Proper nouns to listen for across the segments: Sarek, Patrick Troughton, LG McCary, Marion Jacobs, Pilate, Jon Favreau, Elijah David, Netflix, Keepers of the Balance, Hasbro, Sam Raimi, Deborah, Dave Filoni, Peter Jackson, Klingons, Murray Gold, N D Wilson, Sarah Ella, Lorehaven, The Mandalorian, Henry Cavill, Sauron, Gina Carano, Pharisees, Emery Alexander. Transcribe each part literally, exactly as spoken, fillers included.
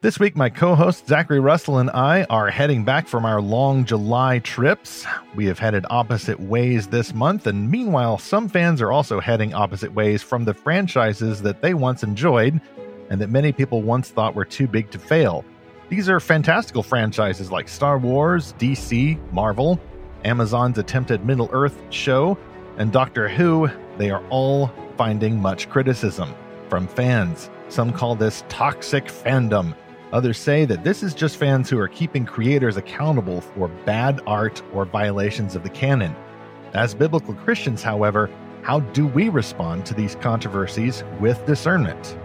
This week, my co-host Zachary Russell and I are heading back from our long July trips. We have headed opposite ways this month, and meanwhile, some fans are also heading opposite ways from the franchises that they once enjoyed and that many people once thought were too big to fail. These are fantastical franchises like Star Wars, D C, Marvel, Amazon's attempted Middle-earth show, and Doctor Who. They are all finding much criticism from fans. Some call this toxic fandom. Others say that this is just fans who are keeping creators accountable for bad art or violations of the canon. As biblical Christians, however, how do we respond to these controversies with discernment?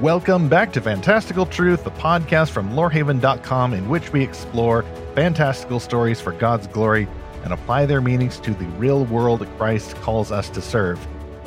Welcome back to Fantastical Truth, the podcast from lorehaven dot com, in which we explore fantastical stories for God's glory and apply their meanings to the real world Christ calls us to serve.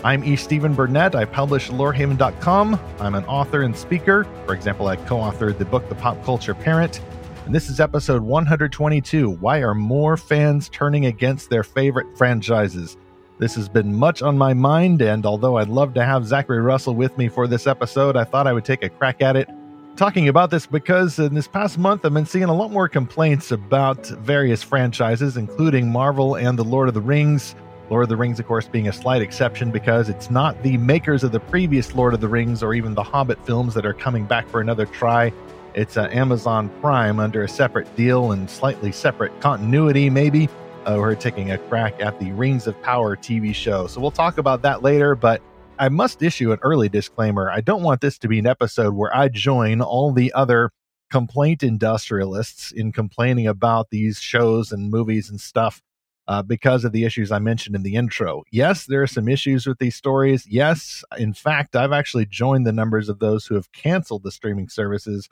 I'm E. Stephen Burnett. I publish lorehaven dot com. I'm an author and speaker. For example, I co-authored the book The Pop Culture Parent. And this is episode one hundred twenty-two, Why Are More Fans Turning Against Their Favorite Franchises? This has been much on my mind, and although I'd love to have Zachary Russell with me for this episode, I thought I would take a crack at it. Talking about this because in this past month, I've been seeing a lot more complaints about various franchises, including Marvel and The Lord of the Rings. Lord of the Rings, of course, being a slight exception because it's not the makers of the previous Lord of the Rings or even the Hobbit films that are coming back for another try. It's uh, Amazon Prime under a separate deal and slightly separate continuity, maybe. Uh, we're taking a crack at the Rings of Power T V show. So we'll talk about that later, but I must issue an early disclaimer. I don't want this to be an episode where I join all the other complaint industrialists in complaining about these shows and movies and stuff. Uh, because of the issues I mentioned in the intro. Yes, there are some issues with these stories. Yes, in fact, I've actually joined the numbers of those who have canceled the streaming services,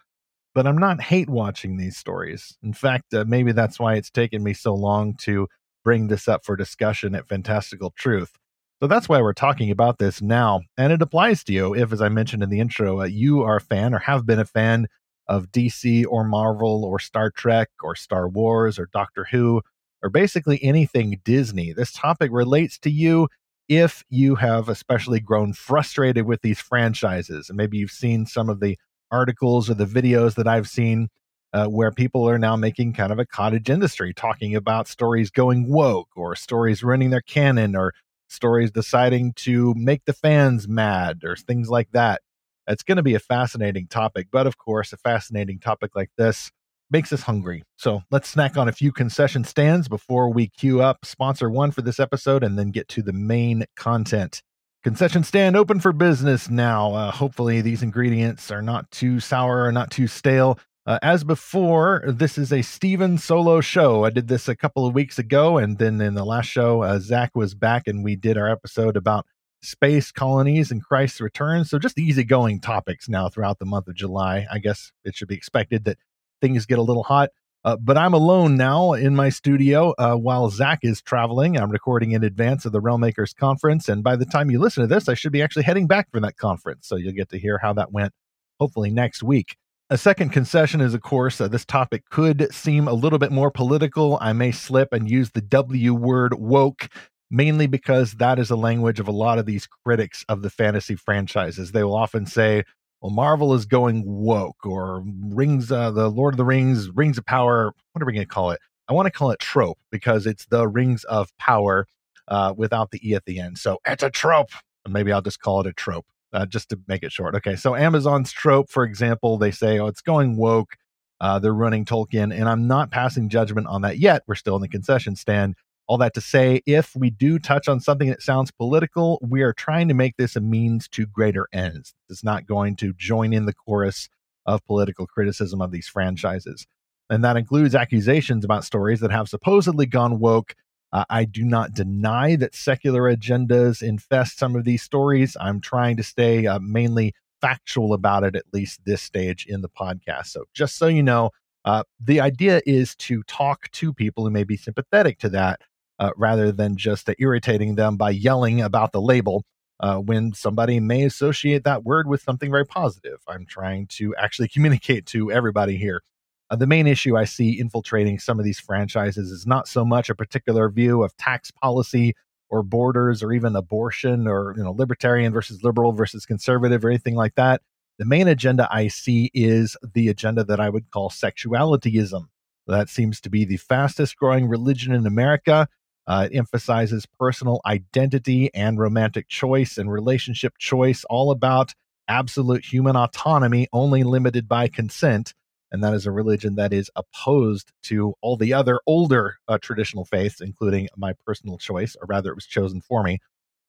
but I'm not hate watching these stories. In fact, uh, maybe that's why it's taken me so long to bring this up for discussion at Fantastical Truth. So that's why we're talking about this now. And it applies to you if, as I mentioned in the intro, uh, you are a fan or have been a fan of D C or Marvel or Star Trek or Star Wars or Doctor Who, or basically anything Disney. This topic relates to you if you have especially grown frustrated with these franchises. And maybe you've seen some of the articles or the videos that I've seen uh, where people are now making kind of a cottage industry, talking about stories going woke or stories ruining their canon or stories deciding to make the fans mad or things like that. It's going to be a fascinating topic. But of course, a fascinating topic like this makes us hungry. So let's snack on a few concession stands before we queue up sponsor one for this episode and then get to the main content. Concession stand open for business now. Uh, hopefully these ingredients are not too sour or not too stale. Uh, as before, this is a Stephen solo show. I did this a couple of weeks ago, and then in the last show, uh, Zach was back and we did our episode about space colonies and Christ's return. So just easygoing topics now throughout the month of July. I guess it should be expected that things get a little hot, uh, but I'm alone now in my studio uh, while Zach is traveling. I'm recording in advance of the Realmakers Conference, and by the time you listen to this, I should be actually heading back from that conference, so you'll get to hear how that went hopefully next week. A second concession is, of course, uh, this topic could seem a little bit more political. I may slip and use the W word, woke, mainly because that is the language of a lot of these critics of the fantasy franchises. They will often say, well, Marvel is going woke, or Rings, uh, the Lord of the Rings, Rings of Power. What are we going to call it? I want to call it trope because it's the Rings of Power uh, without the E at the end. So it's a trope. Maybe I'll just call it a trope uh, just to make it short. Okay. So Amazon's trope, for example, they say, oh, it's going woke. Uh, they're running Tolkien. And I'm not passing judgment on that yet. We're still in the concession stand. All that to say, if we do touch on something that sounds political, we are trying to make this a means to greater ends. It's not going to join in the chorus of political criticism of these franchises. And that includes accusations about stories that have supposedly gone woke. Uh, I do not deny that secular agendas infest some of these stories. I'm trying to stay uh, mainly factual about it, at least this stage in the podcast. So just so you know, uh, the idea is to talk to people who may be sympathetic to that, Uh, rather than just uh, irritating them by yelling about the label uh, when somebody may associate that word with something very positive. I'm trying to actually communicate to everybody here. Uh, the main issue I see infiltrating some of these franchises is not so much a particular view of tax policy or borders or even abortion or, you know, libertarian versus liberal versus conservative or anything like that. The main agenda I see is the agenda that I would call sexualityism. That seems to be the fastest growing religion in America. Uh, it emphasizes personal identity and romantic choice and relationship choice, all about absolute human autonomy, only limited by consent. And that is a religion that is opposed to all the other older uh, traditional faiths, including my personal choice, or rather it was chosen for me,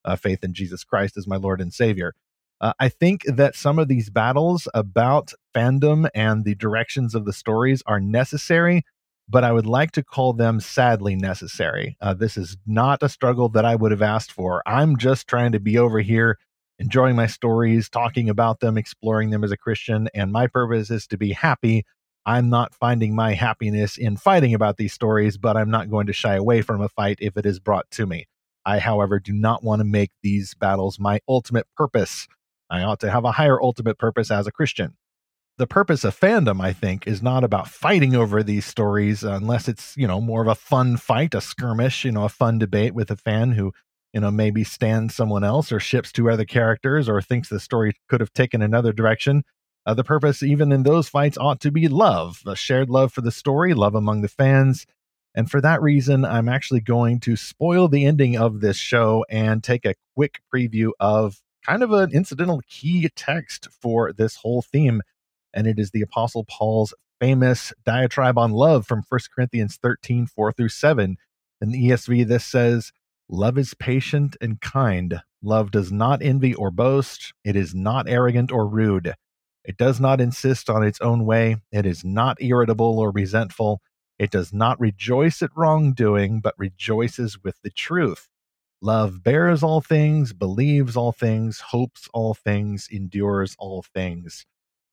uh, faith in Jesus Christ as my Lord and Savior. Uh, I think that some of these battles about fandom and the directions of the stories are necessary, but I would like to call them sadly necessary. Uh, this is not a struggle that I would have asked for. I'm just trying to be over here, enjoying my stories, talking about them, exploring them as a Christian, and my purpose is to be happy. I'm not finding my happiness in fighting about these stories, but I'm not going to shy away from a fight if it is brought to me. I, however, do not want to make these battles my ultimate purpose. I ought to have a higher ultimate purpose as a Christian. The purpose of fandom, I think, is not about fighting over these stories unless it's, you know, more of a fun fight, a skirmish, you know, a fun debate with a fan who, you know, maybe stands someone else or ships two other characters or thinks the story could have taken another direction. Uh, the purpose, even in those fights, ought to be love, a shared love for the story, love among the fans. And for that reason, I'm actually going to spoil the ending of this show and take a quick preview of kind of an incidental key text for this whole theme, and it is the Apostle Paul's famous diatribe on love from First Corinthians thirteen, four through seven. In the E S V, this says, "Love is patient and kind. Love does not envy or boast. It is not arrogant or rude. It does not insist on its own way. It is not irritable or resentful. It does not rejoice at wrongdoing, but rejoices with the truth. Love bears all things, believes all things, hopes all things, endures all things."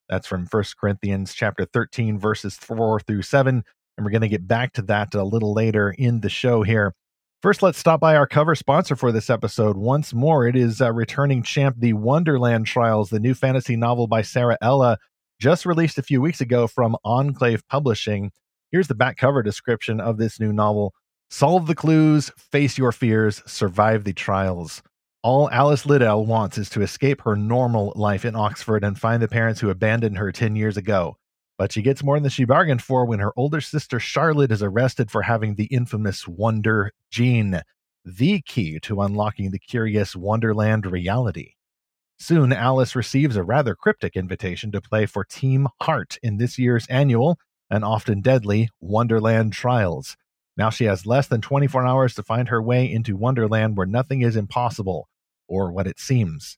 That's from First Corinthians chapter thirteen, verses four through seven. And we're going to get back to that a little later in the show here. First, let's stop by our cover sponsor for this episode. Once more, it is uh, returning champ, The Wonderland Trials, the new fantasy novel by Sarah Ella, just released a few weeks ago from Enclave Publishing. Here's the back cover description of this new novel. "Solve the clues, face your fears, survive the trials. All Alice Liddell wants is to escape her normal life in Oxford and find the parents who abandoned her ten years ago. But she gets more than she bargained for when her older sister Charlotte is arrested for having the infamous Wonder Gene, the key to unlocking the curious Wonderland reality. Soon, Alice receives a rather cryptic invitation to play for Team Heart in this year's annual, and often deadly, Wonderland Trials. Now she has less than twenty-four hours to find her way into Wonderland where nothing is impossible, or what it seems.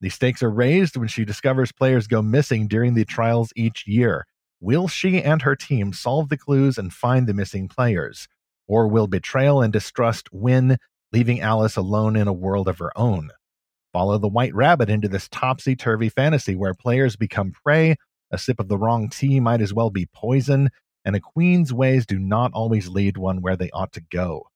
The stakes are raised when she discovers players go missing during the trials each year. Will she and her team solve the clues and find the missing players? Or will betrayal and distrust win, leaving Alice alone in a world of her own? Follow the White Rabbit into this topsy-turvy fantasy where players become prey, a sip of the wrong tea might as well be poison, and a queen's ways do not always lead one where they ought to go.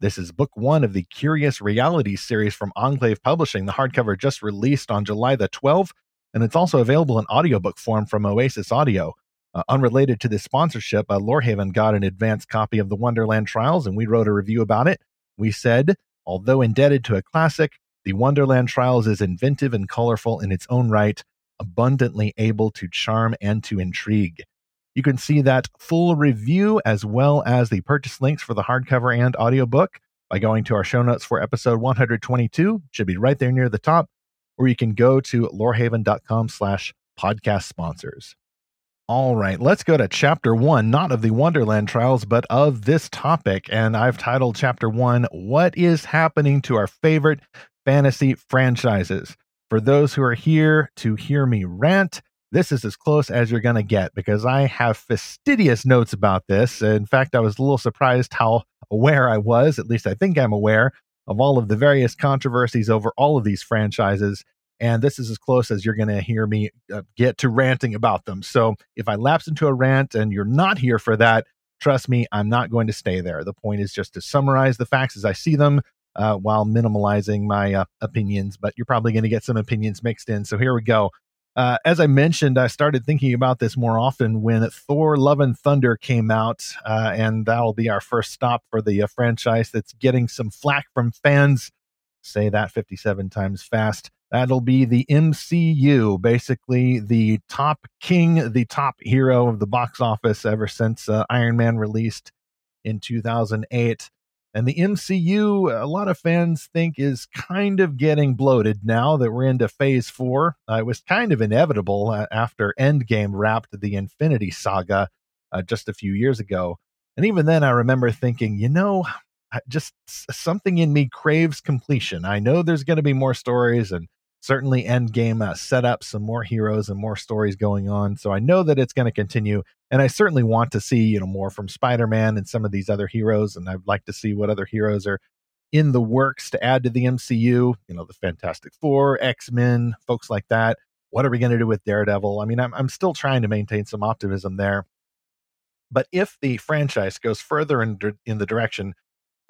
This is book one of the Curious Realities series from Enclave Publishing. The hardcover just released on July the twelfth, and it's also available in audiobook form from Oasis Audio. Uh, unrelated to this sponsorship, uh, Lorehaven got an advance copy of The Wonderland Trials, and we wrote a review about it. We said, "Although indebted to a classic, The Wonderland Trials is inventive and colorful in its own right, abundantly able to charm and to intrigue." You can see that full review as well as the purchase links for the hardcover and audiobook by going to our show notes for episode one hundred twenty-two. It should be right there near the top, or you can go to lorehaven.com slash podcast sponsors. All right, let's go to chapter one, not of the Wonderland Trials, but of this topic. And I've titled chapter one, "What is happening to our favorite fantasy franchises?" For those who are here to hear me rant, this is as close as you're going to get because I have fastidious notes about this. In fact, I was a little surprised how aware I was, at least I think I'm aware, of all of the various controversies over all of these franchises. And this is as close as you're going to hear me uh, get to ranting about them. So if I lapse into a rant and you're not here for that, trust me, I'm not going to stay there. The point is just to summarize the facts as I see them uh, while minimalizing my uh, opinions, but you're probably going to get some opinions mixed in. So here we go. Uh, as I mentioned, I started thinking about this more often when Thor: Love and Thunder came out, uh, and that'll be our first stop for the uh, franchise that's getting some flack from fans. Say that fifty-seven times fast. That'll be the M C U, basically the top king, the top hero of the box office ever since uh, Iron Man released in two thousand eight. And the M C U, a lot of fans think, is kind of getting bloated now that we're into phase four. Uh, it was kind of inevitable uh, after Endgame wrapped the Infinity Saga uh, just a few years ago. And even then, I remember thinking, you know, just something in me craves completion. I know there's going to be more stories, and certainly Endgame uh, set up some more heroes and more stories going on. So I know that it's going to continue. And I certainly want to see, you know, more from Spider-Man and some of these other heroes. And I'd like to see what other heroes are in the works to add to the M C U. You know, the Fantastic Four, X-Men, folks like that. What are we going to do with Daredevil? I mean, I'm, I'm still trying to maintain some optimism there. But if the franchise goes further in, in the direction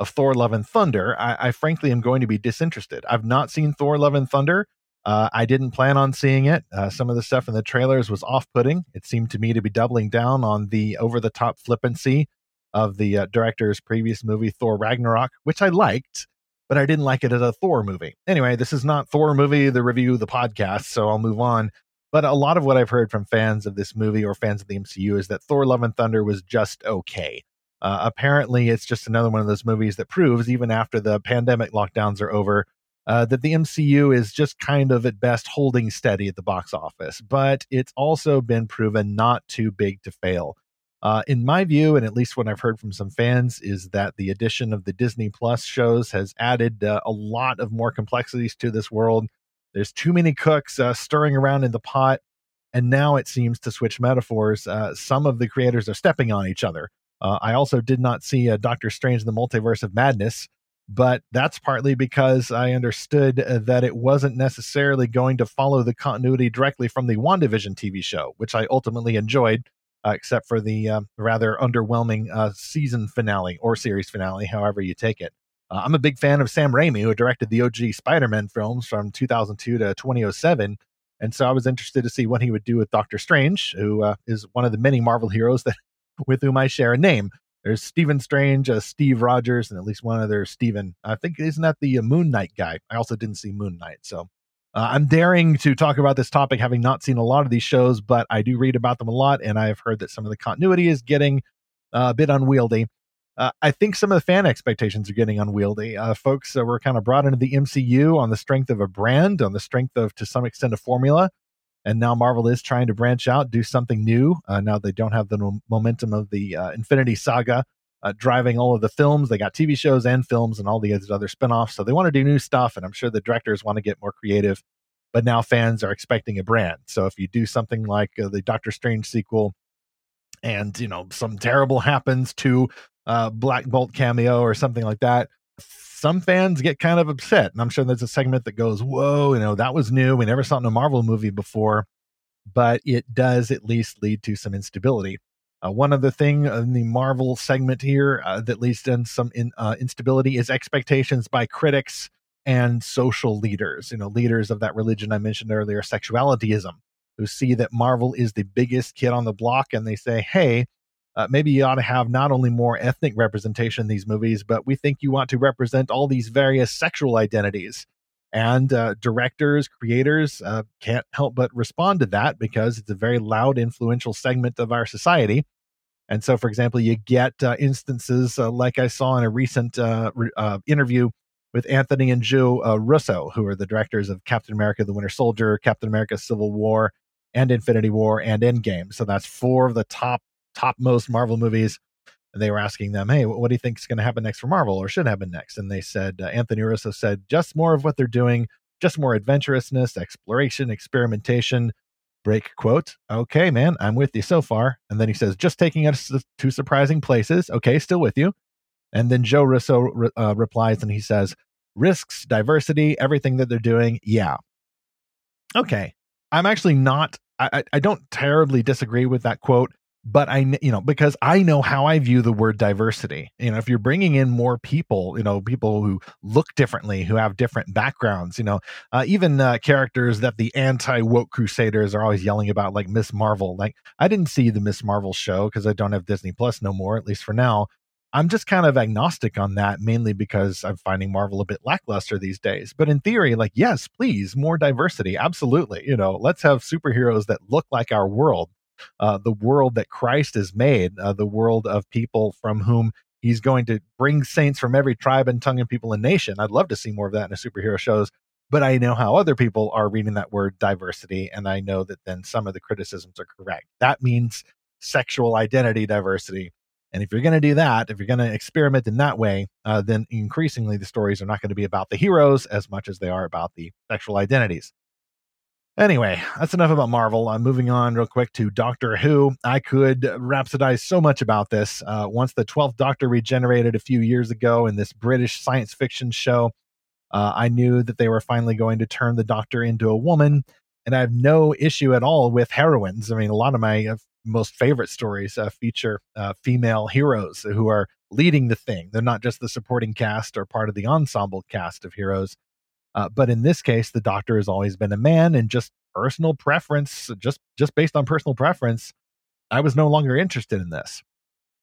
of Thor: Love and Thunder, I, I frankly am going to be disinterested. I've not seen Thor: Love and Thunder. Uh, I didn't plan on seeing it. Uh, some of the stuff in the trailers was off-putting. It seemed to me to be doubling down on the over-the-top flippancy of the uh, director's previous movie, Thor: Ragnarok, which I liked, but I didn't like it as a Thor movie. Anyway, this is not Thor movie, the review, the podcast, so I'll move on. But a lot of what I've heard from fans of this movie or fans of the M C U is that Thor: Love and Thunder was just okay. Uh, apparently, it's just another one of those movies that proves, even after the pandemic lockdowns are over, Uh, that the M C U is just kind of at best holding steady at the box office, but it's also been proven not too big to fail. Uh, in my view, and at least what I've heard from some fans, is that the addition of the Disney Plus shows has added uh, a lot of more complexities to this world. There's too many cooks uh, stirring around in the pot, and now it seems, to switch metaphors, uh, some of the creators are stepping on each other. Uh, I also did not see uh, Doctor Strange in the Multiverse of Madness, but that's partly because I understood that it wasn't necessarily going to follow the continuity directly from the WandaVision T V show, which I ultimately enjoyed, uh, except for the uh, rather underwhelming uh, season finale or series finale, however you take it. Uh, I'm a big fan of Sam Raimi, who directed the O G Spider-Man films from two thousand two to two thousand seven. And so I was interested to see what he would do with Doctor Strange, who uh, is one of the many Marvel heroes that with whom I share a name. There's Stephen Strange, uh, Steve Rogers, and at least one other Stephen. I think, isn't that the uh, Moon Knight guy? I also didn't see Moon Knight. So uh, I'm daring to talk about this topic, having not seen a lot of these shows, but I do read about them a lot, and I have heard that some of the continuity is getting uh, a bit unwieldy. Uh, I think some of the fan expectations are getting unwieldy. Uh, folks uh, were kind of brought into the M C U on the strength of a brand, on the strength of, to some extent, a formula. And now Marvel is trying to branch out, do something new. Uh, now they don't have the m- momentum of the uh, Infinity Saga uh, driving all of the films. They got T V shows and films and all the other spinoffs. So they want to do new stuff. And I'm sure the directors want to get more creative. But now fans are expecting a brand. So if you do something like uh, the Doctor Strange sequel and, you know, some terrible happens to uh, Black Bolt cameo or something like that, some fans get kind of upset. And I'm sure there's a segment that goes, whoa, you know, that was new. We never saw it in a Marvel movie before, but it does at least lead to some instability. Uh, one other thing in the Marvel segment here uh, that leads to some in, uh, instability is expectations by critics and social leaders, you know, leaders of that religion I mentioned earlier, sexualityism, who see that Marvel is the biggest kid on the block. And they say, hey, Uh, maybe you ought to have not only more ethnic representation in these movies, but we think you ought to represent all these various sexual identities. And uh, directors, creators uh, can't help but respond to that because it's a very loud, influential segment of our society. And so, for example, you get uh, instances uh, like I saw in a recent uh, re- uh, interview with Anthony and Joe uh, Russo, who are the directors of Captain America: The Winter Soldier, Captain America: Civil War, and Infinity War, and Endgame. So that's four of the top topmost Marvel movies. And they were asking them, hey, what do you think is going to happen next for Marvel, or should happen next? And they said, uh, Anthony Russo said, just more of what they're doing, just more adventurousness, exploration, experimentation, break quote. Okay, man, I'm with you so far. And then he says, just taking us to surprising places. Okay, still with you. And then Joe Russo re- uh, replies and he says, risks, diversity, everything that they're doing. Yeah. Okay. I'm actually not, I, I, I don't terribly disagree with that quote. But I, you know, because I know how I view the word diversity. You know, if you're bringing in more people, you know, people who look differently, who have different backgrounds, you know, uh, even uh, characters that the anti-woke crusaders are always yelling about, like Miss Marvel. Like, I didn't see the Miss Marvel show because I don't have Disney Plus no more, at least for now. I'm just kind of agnostic on that, mainly because I'm finding Marvel a bit lackluster these days. But in theory, like, yes, please, more diversity. Absolutely. You know, let's have superheroes that look like our world, uh, the world that Christ has made, uh, the world of people from whom he's going to bring saints from every tribe and tongue and people and nation. I'd love to see more of that in a superhero shows. But I know how other people are reading that word diversity. And I know that then some of the criticisms are correct. That means sexual identity diversity. And if you're going to do that, if you're going to experiment in that way, uh, then increasingly the stories are not going to be about the heroes as much as they are about the sexual identities. Anyway, that's enough about Marvel. I'm moving on real quick to Doctor Who. I could rhapsodize so much about this. Uh, once the twelfth Doctor regenerated a few years ago in this British science fiction show, uh, I knew that they were finally going to turn the Doctor into a woman. And I have no issue at all with heroines. I mean, a lot of my uh, most favorite stories uh, feature uh, female heroes who are leading the thing. They're not just the supporting cast or part of the ensemble cast of heroes. Uh, but in this case, the Doctor has always been a man, and just personal preference, just, just based on personal preference, I was no longer interested in this.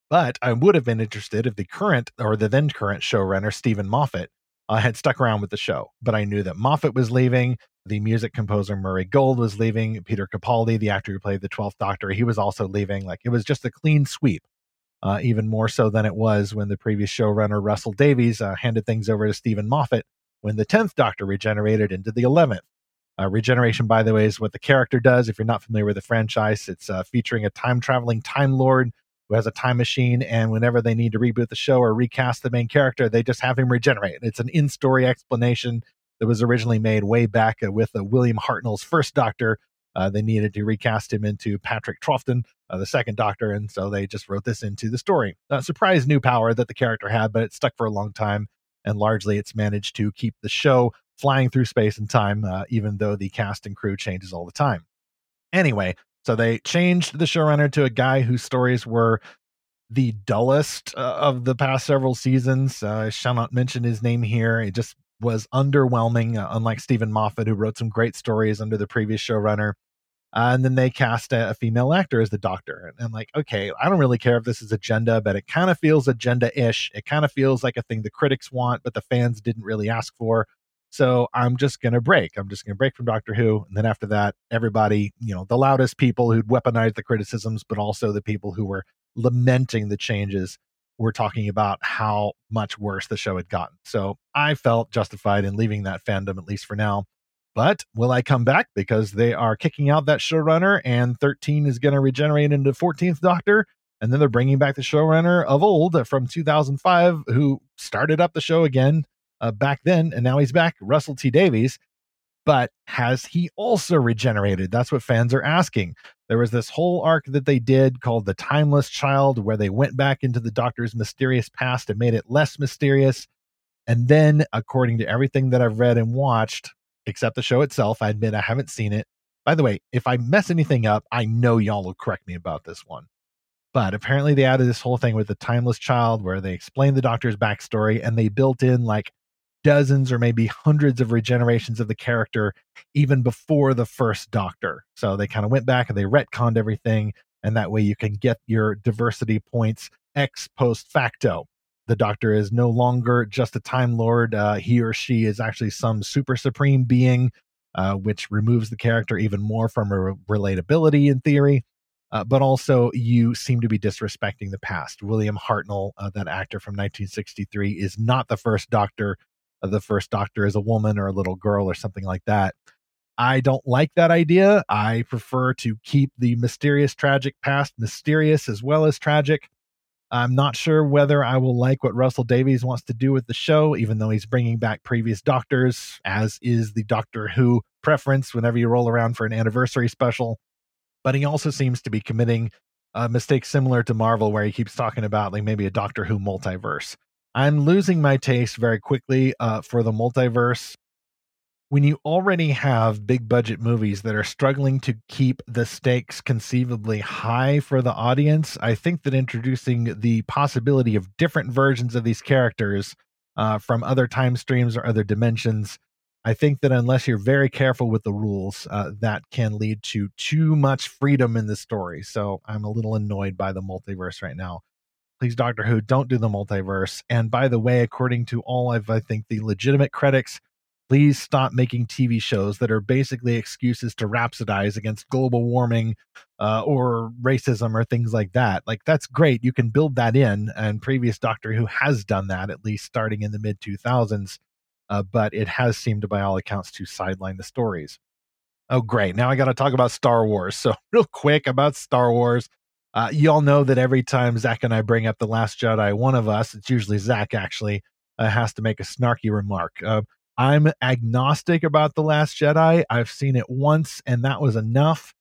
But I would have been interested if the current or the then current showrunner, Stephen Moffat, uh, had stuck around with the show. But I knew that Moffat was leaving. The music composer Murray Gold was leaving. Peter Capaldi, the actor who played the twelfth Doctor, he was also leaving. Like, it was just a clean sweep, uh, even more so than it was when the previous showrunner Russell Davies uh, handed things over to Stephen Moffat when the tenth Doctor regenerated into the eleventh. Uh, regeneration, by the way, is what the character does. If you're not familiar with the franchise, it's uh, featuring a time-traveling Time Lord who has a time machine, and whenever they need to reboot the show or recast the main character, they just have him regenerate. It's an in-story explanation that was originally made way back with uh, William Hartnell's first Doctor. Uh, they needed to recast him into Patrick Troughton, uh, the second Doctor, and so they just wrote this into the story. Uh, surprise new power that the character had, but it stuck for a long time, and largely it's managed to keep the show flying through space and time, uh, even though the cast and crew changes all the time. Anyway, so they changed the showrunner to a guy whose stories were the dullest uh, of the past several seasons. Uh, I shall not mention his name here. It just was underwhelming, uh, unlike Stephen Moffat, who wrote some great stories under the previous showrunner. Uh, and then they cast a, a female actor as the Doctor. And I'm like, okay, I don't really care if this is agenda, but it kind of feels agenda-ish. It kind of feels like a thing the critics want, but the fans didn't really ask for. So I'm just going to break. I'm just going to break from Doctor Who. And then after that, everybody, you know, the loudest people who'd weaponized the criticisms, but also the people who were lamenting the changes, we're talking about how much worse the show had gotten. So I felt justified in leaving that fandom, at least for now. But will I come back? Because they are kicking out that showrunner, and thirteen is going to regenerate into fourteenth Doctor. And then they're bringing back the showrunner of old from two thousand five, who started up the show again uh, back then. And now he's back, Russell T. Davies. But has he also regenerated? That's what fans are asking. There was this whole arc that they did called The Timeless Child, where they went back into the Doctor's mysterious past and made it less mysterious. And then, according to everything that I've read and watched, except the show itself, I admit I haven't seen it. By the way, if I mess anything up, I know y'all will correct me about this one. But apparently they added this whole thing with The Timeless Child, where they explained the Doctor's backstory, and they built in like dozens or maybe hundreds of regenerations of the character even before the first Doctor. So they kind of went back and they retconned everything, and that way you can get your diversity points ex post facto. The Doctor is no longer just a Time Lord. Uh, he or she is actually some super supreme being, uh, which removes the character even more from a re- relatability in theory. Uh, but also, you seem to be disrespecting the past. William Hartnell, uh, that actor from nineteen sixty-three, is not the first Doctor. The first Doctor is a woman or a little girl or something like that. I don't like that idea. I prefer to keep the mysterious, tragic past mysterious as well as tragic. I'm not sure whether I will like what Russell Davies wants to do with the show, even though he's bringing back previous Doctors, as is the Doctor Who preference whenever you roll around for an anniversary special. But he also seems to be committing a mistake similar to Marvel, where he keeps talking about like maybe a Doctor Who multiverse. I'm losing my taste very quickly uh, for the multiverse. when you already have big budget movies that are struggling to keep the stakes conceivably high for the audience, I think that introducing the possibility of different versions of these characters uh, from other time streams or other dimensions, I think that unless you're very careful with the rules, uh, that can lead to too much freedom in the story. So I'm a little annoyed by the multiverse right now. Please, Doctor Who, don't do the multiverse. And by the way, according to all of, I think, the legitimate critics, please stop making T V shows that are basically excuses to rhapsodize against global warming uh, or racism or things like that. Like, that's great. You can build that in. And previous Doctor Who has done that, at least starting in the mid two thousands. Uh, but it has seemed, by all accounts, to sideline the stories. Oh, great. Now I got to talk about Star Wars. So real quick about Star Wars. Uh, you all know that every time Zach and I bring up The Last Jedi, one of us, it's usually Zach actually, uh, has to make a snarky remark. Uh, I'm agnostic about The Last Jedi. I've seen it once, and that was enough.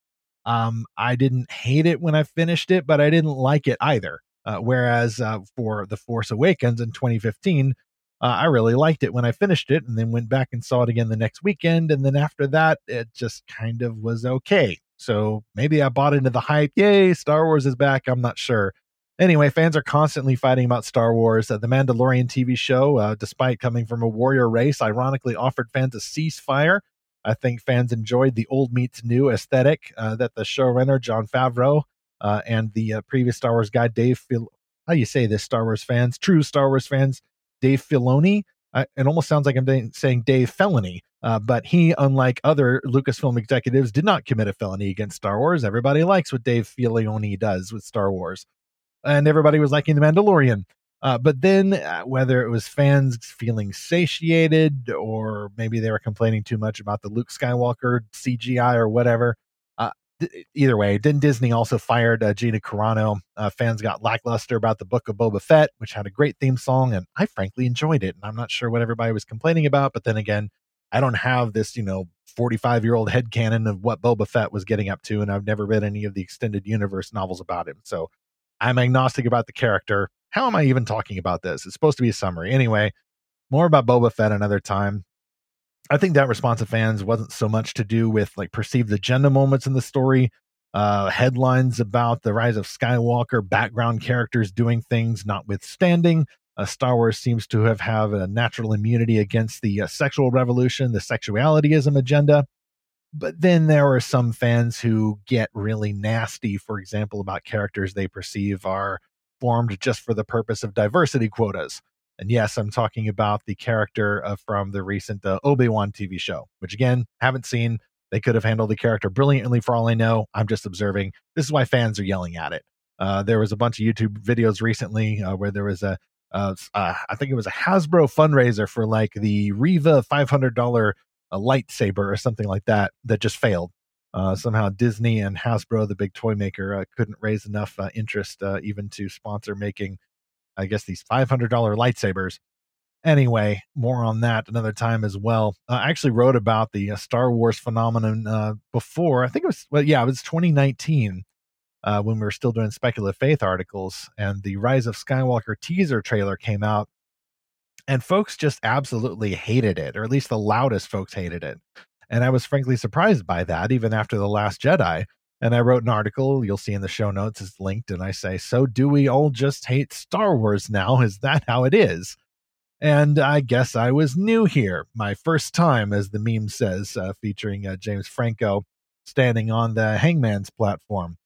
Um, I didn't hate it when I finished it, but I didn't like it either. Uh, whereas uh, for The Force Awakens in twenty fifteen, uh, I really liked it when I finished it, and then went back and saw it again the next weekend. And then after that, it just kind of was okay. So maybe I bought into the hype. Yay, Star Wars is back. I'm not sure. Anyway, fans are constantly fighting about Star Wars. Uh, the Mandalorian T V show, uh, despite coming from a warrior race, ironically offered fans a ceasefire. I think fans enjoyed the old meets new aesthetic uh, that the showrunner, Jon Favreau, uh, and the uh, previous Star Wars guy, Dave Fil- how do you say this, Star Wars fans? True Star Wars fans, Dave Filoni. I, it almost sounds like I'm saying Dave Felony, uh, but he, unlike other Lucasfilm executives, did not commit a felony against Star Wars. Everybody likes what Dave Filoni does with Star Wars. And everybody was liking The Mandalorian. Uh, but then, uh, whether it was fans feeling satiated or maybe they were complaining too much about the Luke Skywalker C G I or whatever, uh, th- either way, then Disney also fired uh, Gina Carano. Uh, fans got lackluster about The Book of Boba Fett, which had a great theme song, and I frankly enjoyed it. And I'm not sure what everybody was complaining about, but then again, I don't have this, you know, forty-five-year-old headcanon of what Boba Fett was getting up to, and I've never read any of the extended universe novels about him, so I'm agnostic about the character. How am I even talking about this? It's supposed to be a summary. Anyway, more about Boba Fett another time. I think that response of fans wasn't so much to do with like perceived agenda moments in the story, uh, headlines about the rise of Skywalker, background characters doing things notwithstanding. Uh, Star Wars seems to have, have a natural immunity against the uh, sexual revolution, the sexualityism agenda. But then there are some fans who get really nasty, for example, about characters they perceive are formed just for the purpose of diversity quotas. And yes, I'm talking about the character uh, from the recent uh, Obi-Wan T V show, which again, haven't seen. They could have handled the character brilliantly for all I know. I'm just observing. This is why fans are yelling at it. Uh, there was a bunch of YouTube videos recently uh, where there was a, uh, uh, I think it was a Hasbro fundraiser for like the Reva five hundred dollars a lightsaber or something like that that just failed. Uh, somehow Disney and Hasbro, the big toy maker, uh, couldn't raise enough uh, interest uh, even to sponsor making, I guess, these five hundred dollars lightsabers. Anyway, more on that another time as well. Uh, I actually wrote about the uh, Star Wars phenomenon uh, before. I think it was, well, yeah, it was twenty nineteen uh, when we were still doing speculative faith articles, and the Rise of Skywalker teaser trailer came out. And folks just absolutely hated it, or at least the loudest folks hated it. And I was frankly surprised by that, even after The Last Jedi. And I wrote an article, you'll see in the show notes, it's linked, and I say, so do we all just hate Star Wars now? Is that how it is? And I guess I was new here, my first time, as the meme says, uh, featuring uh, James Franco standing on the Hangman's platform.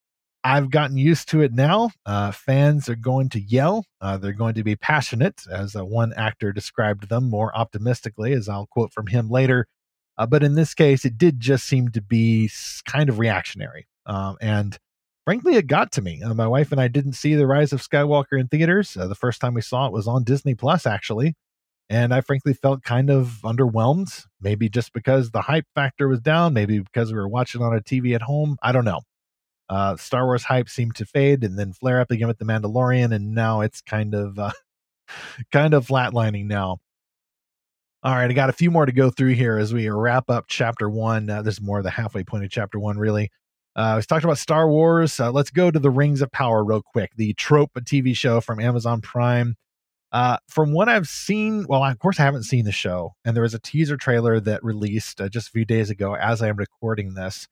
I've gotten used to it now. Uh, fans are going to yell. Uh, they're going to be passionate, as uh, one actor described them more optimistically, as I'll quote from him later. Uh, but in this case, it did just seem to be kind of reactionary. Um, and frankly, it got to me. Uh, my wife and I didn't see The Rise of Skywalker in theaters. Uh, the first time we saw it was on Disney Plus, actually. And I frankly felt kind of underwhelmed, maybe just because the hype factor was down, maybe because we were watching on a T V at home. I don't know. Uh, Star Wars hype seemed to fade and then flare up again with The Mandalorian, and now it's kind of uh, kind of flatlining now. All right, I got a few more to go through here as we wrap up Chapter One. Uh, this is more the halfway point of Chapter One, really. Uh, we talked about Star Wars. Uh, let's go to The Rings of Power real quick. The Trope, a T V show from Amazon Prime, Uh, from what I've seen, well, of course, I haven't seen the show, and there was a teaser trailer that released uh, just a few days ago as I am recording this.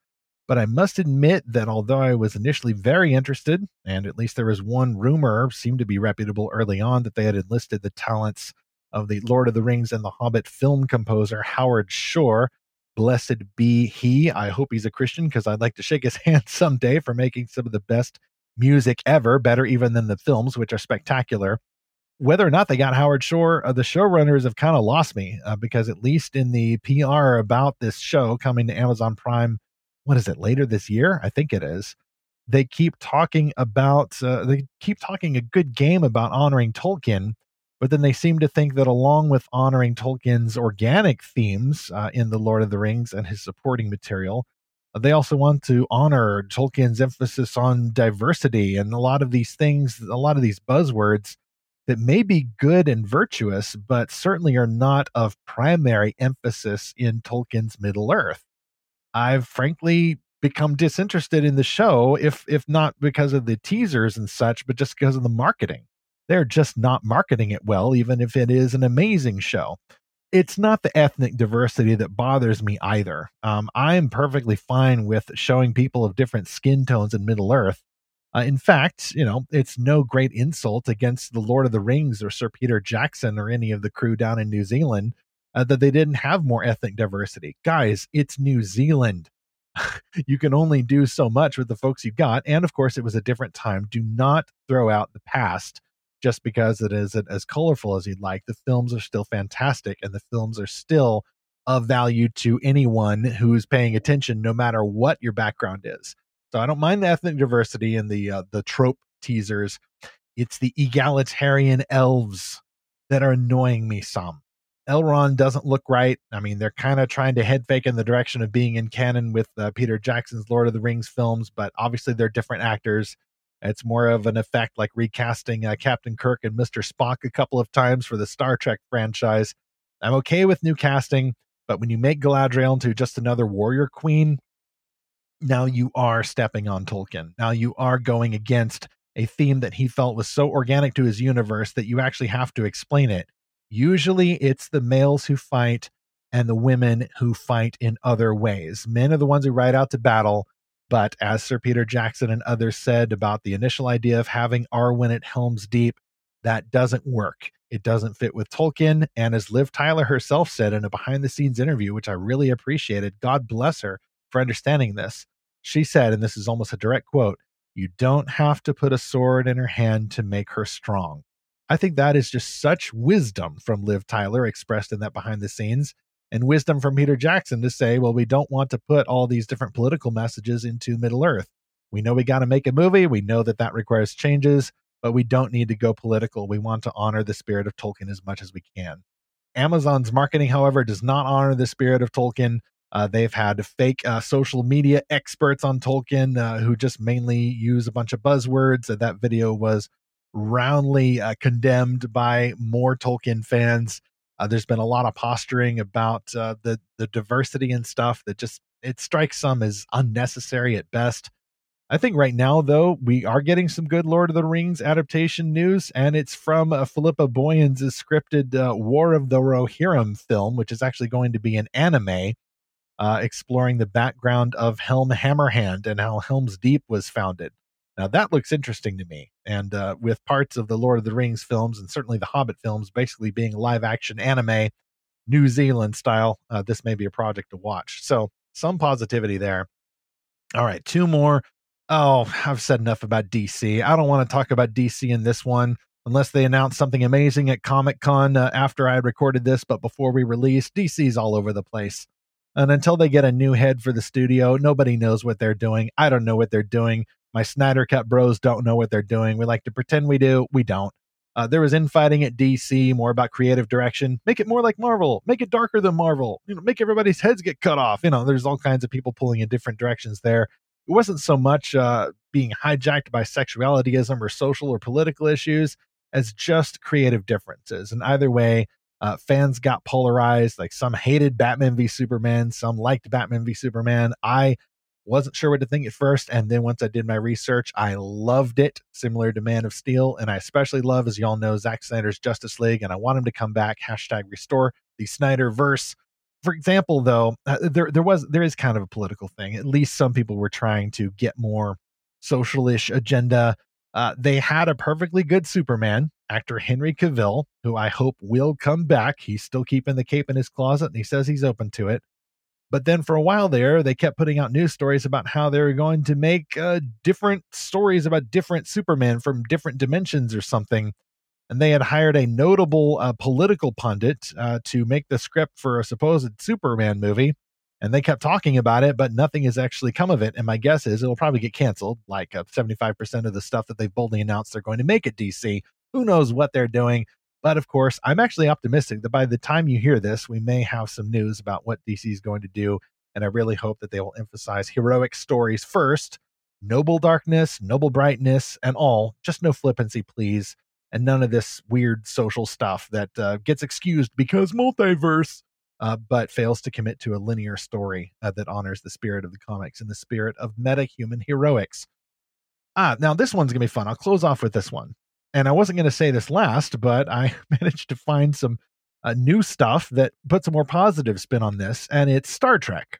But I must admit that although I was initially very interested, and at least there was one rumor seemed to be reputable early on that they had enlisted the talents of the Lord of the Rings and the Hobbit film composer Howard Shore. Blessed be he. I hope he's a Christian because I'd like to shake his hand someday for making some of the best music ever, better even than the films, which are spectacular. Whether or not they got Howard Shore, uh, the showrunners have kind of lost me uh, because at least in the P R about this show coming to Amazon Prime, what is it, later this year? I think it is. They keep talking about, uh, they keep talking a good game about honoring Tolkien, but then they seem to think that along with honoring Tolkien's organic themes uh, in The Lord of the Rings and his supporting material, they also want to honor Tolkien's emphasis on diversity and a lot of these things, a lot of these buzzwords that may be good and virtuous, but certainly are not of primary emphasis in Tolkien's Middle Earth. I've frankly become disinterested in the show, if if not because of the teasers and such, but just because of the marketing. They're just not marketing it well, even if it is an amazing show. It's not the ethnic diversity that bothers me either. Um, I'm perfectly fine with showing people of different skin tones in Middle Earth. Uh, in fact, you know, it's no great insult against the Lord of the Rings or Sir Peter Jackson or any of the crew down in New Zealand uh, that they didn't have more ethnic diversity. Guys, it's New Zealand. You can only do so much with the folks you got. And of course, it was a different time. Do not throw out the past just because it isn't as colorful as you'd like. The films are still fantastic, and the films are still of value to anyone who's paying attention, no matter what your background is. So I don't mind the ethnic diversity and the uh, the trope teasers. It's the egalitarian elves that are annoying me some. Elrond doesn't look right. I mean, they're kind of trying to head fake in the direction of being in canon with uh, Peter Jackson's Lord of the Rings films, but obviously they're different actors. It's more of an effect like recasting uh, Captain Kirk and Mister Spock a couple of times for the Star Trek franchise. I'm okay with new casting, but when you make Galadriel into just another warrior queen, now you are stepping on Tolkien. Now you are going against a theme that he felt was so organic to his universe that you actually have to explain it. Usually it's the males who fight and the women who fight in other ways. Men are the ones who ride out to battle. But as Sir Peter Jackson and others said about the initial idea of having Arwen at Helm's Deep, that doesn't work. It doesn't fit with Tolkien. And as Liv Tyler herself said in a behind-the-scenes interview, which I really appreciated, God bless her for understanding this, she said, and this is almost a direct quote, "You don't have to put a sword in her hand to make her strong." I think that is just such wisdom from Liv Tyler expressed in that behind the scenes. And wisdom from Peter Jackson to say, well, we don't want to put all these different political messages into Middle Earth. We know we got to make a movie. We know that that requires changes, but we don't need to go political. We want to honor the spirit of Tolkien as much as we can. Amazon's marketing, however, does not honor the spirit of Tolkien. Uh, they've had fake uh, social media experts on Tolkien uh, who just mainly use a bunch of buzzwords. Uh, that video was roundly uh, condemned by more Tolkien fans. Uh, there's been a lot of posturing about uh, the, the diversity and stuff that just, it strikes some as unnecessary at best. I think right now, though, we are getting some good Lord of the Rings adaptation news, and it's from uh, Philippa Boyens' scripted uh, War of the Rohirrim film, which is actually going to be an anime uh, exploring the background of Helm Hammerhand and how Helm's Deep was founded. Now, that looks interesting to me. And uh, with parts of the Lord of the Rings films and certainly the Hobbit films basically being live-action anime, New Zealand style, uh, this may be a project to watch. So some positivity there. All right, two more. Oh, I've said enough about D C. I don't want to talk about D C in this one unless they announce something amazing at Comic-Con uh, after I recorded this, but before we release, D C's all over the place. And until they get a new head for the studio, nobody knows what they're doing. I don't know what they're doing. My Snyder Cut bros don't know what they're doing. We like to pretend we do. We don't. Uh, there was infighting at D C, more about creative direction. Make it more like Marvel. Make it darker than Marvel. You know, make everybody's heads get cut off. You know, there's all kinds of people pulling in different directions there. It wasn't so much uh, being hijacked by sexualityism or social or political issues as just creative differences. And either way, uh, fans got polarized. Like some hated Batman v Superman, some liked Batman v Superman. I Wasn't sure what to think at first, and then once I did my research, I loved it, similar to Man of Steel. And I especially love, as y'all know, Zack Snyder's Justice League, and I want him to come back. Hashtag restore the Snyderverse. For example, though, there there was there is kind of a political thing. At least some people were trying to get more socialish agenda. Uh, they had a perfectly good Superman, actor Henry Cavill, who I hope will come back. He's still keeping the cape in his closet, and he says he's open to it. But then for a while there, they kept putting out news stories about how they were going to make uh, different stories about different Superman from different dimensions or something. And they had hired a notable uh, political pundit uh, to make the script for a supposed Superman movie. And they kept talking about it, but nothing has actually come of it. And my guess is it'll probably get canceled, like uh, seventy-five percent of the stuff that they've boldly announced they're going to make at D C. Who knows what they're doing? But of course, I'm actually optimistic that by the time you hear this, we may have some news about what D C is going to do. And I really hope that they will emphasize heroic stories first, noble darkness, noble brightness, and all. Just no flippancy, please. And none of this weird social stuff that uh, gets excused because multiverse, uh, but fails to commit to a linear story uh, that honors the spirit of the comics and the spirit of meta-human heroics. Ah, now this one's going to be fun. I'll close off with this one. And I wasn't going to say this last, but I managed to find some uh, new stuff that puts a more positive spin on this, and it's Star Trek.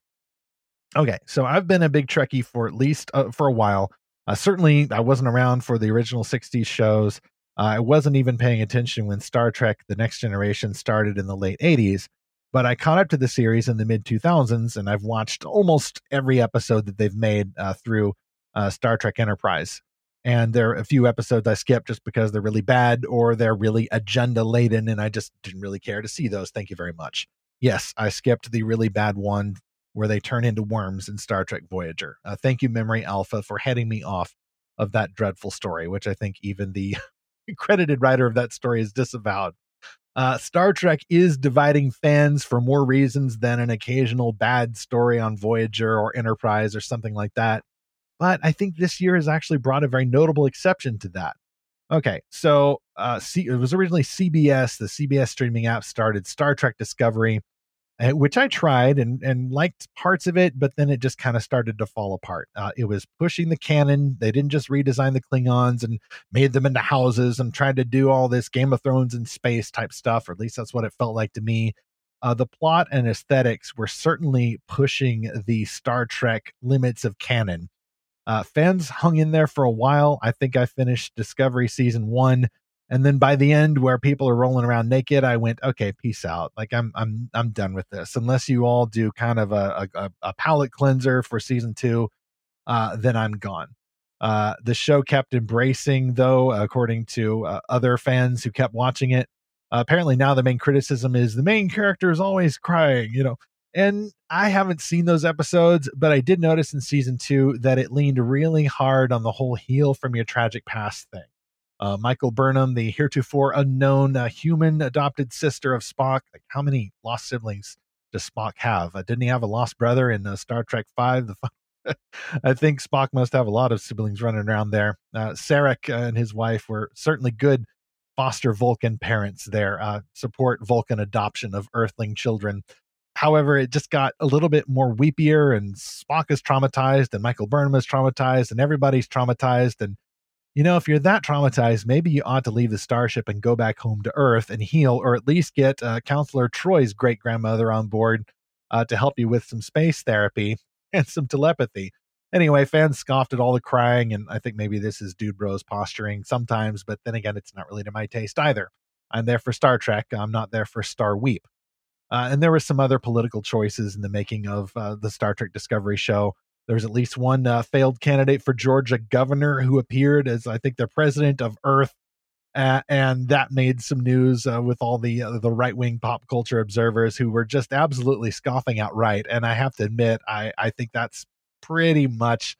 Okay, so I've been a big Trekkie for at least uh, for a while. Uh, certainly, I wasn't around for the original sixties shows. Uh, I wasn't even paying attention when Star Trek The Next Generation started in the late eighties, but I caught up to the series in the mid two thousands, and I've watched almost every episode that they've made uh, through uh, Star Trek Enterprise. And there are a few episodes I skipped just because they're really bad or they're really agenda laden. And I just didn't really care to see those. Thank you very much. Yes, I skipped the really bad one where they turn into worms in Star Trek Voyager. Uh, thank you, Memory Alpha, for heading me off of that dreadful story, which I think even the credited writer of that story is disavowed. Uh, Star Trek is dividing fans for more reasons than an occasional bad story on Voyager or Enterprise or something like that. But I think this year has actually brought a very notable exception to that. Okay, so uh, C- it was originally C B S. The C B S streaming app started Star Trek Discovery, which I tried and, and liked parts of it, but then it just kind of started to fall apart. Uh, it was pushing the canon. They didn't just redesign the Klingons and made them into houses and tried to do all this Game of Thrones in space type stuff, or at least that's what it felt like to me. Uh, the plot and aesthetics were certainly pushing the Star Trek limits of canon. Uh, fans hung in there for a while. I think I finished Discovery season one, and then by the end, where people are rolling around naked, I went, "Okay, peace out." Like I'm, I'm, I'm done with this. Unless you all do kind of a a, a palate cleanser for season two, uh, then I'm gone. Uh, the show kept embracing, though, according to uh, other fans who kept watching it. Uh, apparently, now the main criticism is the main character is always crying. You know. And I haven't seen those episodes, but I did notice in season two that it leaned really hard on the whole heal from your tragic past thing. Uh, Michael Burnham, the heretofore unknown uh, human adopted sister of Spock. Like, how many lost siblings does Spock have? Uh, didn't he have a lost brother in uh, Star Trek five? The I think Spock must have a lot of siblings running around there. Uh, Sarek uh, and his wife were certainly good foster Vulcan parents there, uh, support Vulcan adoption of Earthling children. However, it just got a little bit more weepier, and Spock is traumatized, and Michael Burnham is traumatized, and everybody's traumatized. And, you know, if you're that traumatized, maybe you ought to leave the starship and go back home to Earth and heal, or at least get uh, Counselor Troy's great-grandmother on board uh, to help you with some space therapy and some telepathy. Anyway, fans scoffed at all the crying, and I think maybe this is dude bros posturing sometimes, but then again, it's not really to my taste either. I'm there for Star Trek. I'm not there for Star Weep. Uh, and there were some other political choices in the making of uh, the Star Trek Discovery show. There was at least one uh, failed candidate for Georgia governor who appeared as, I think, the president of Earth. Uh, and that made some news uh, with all the uh, the right-wing pop culture observers who were just absolutely scoffing outright. And I have to admit, I, I think that's pretty much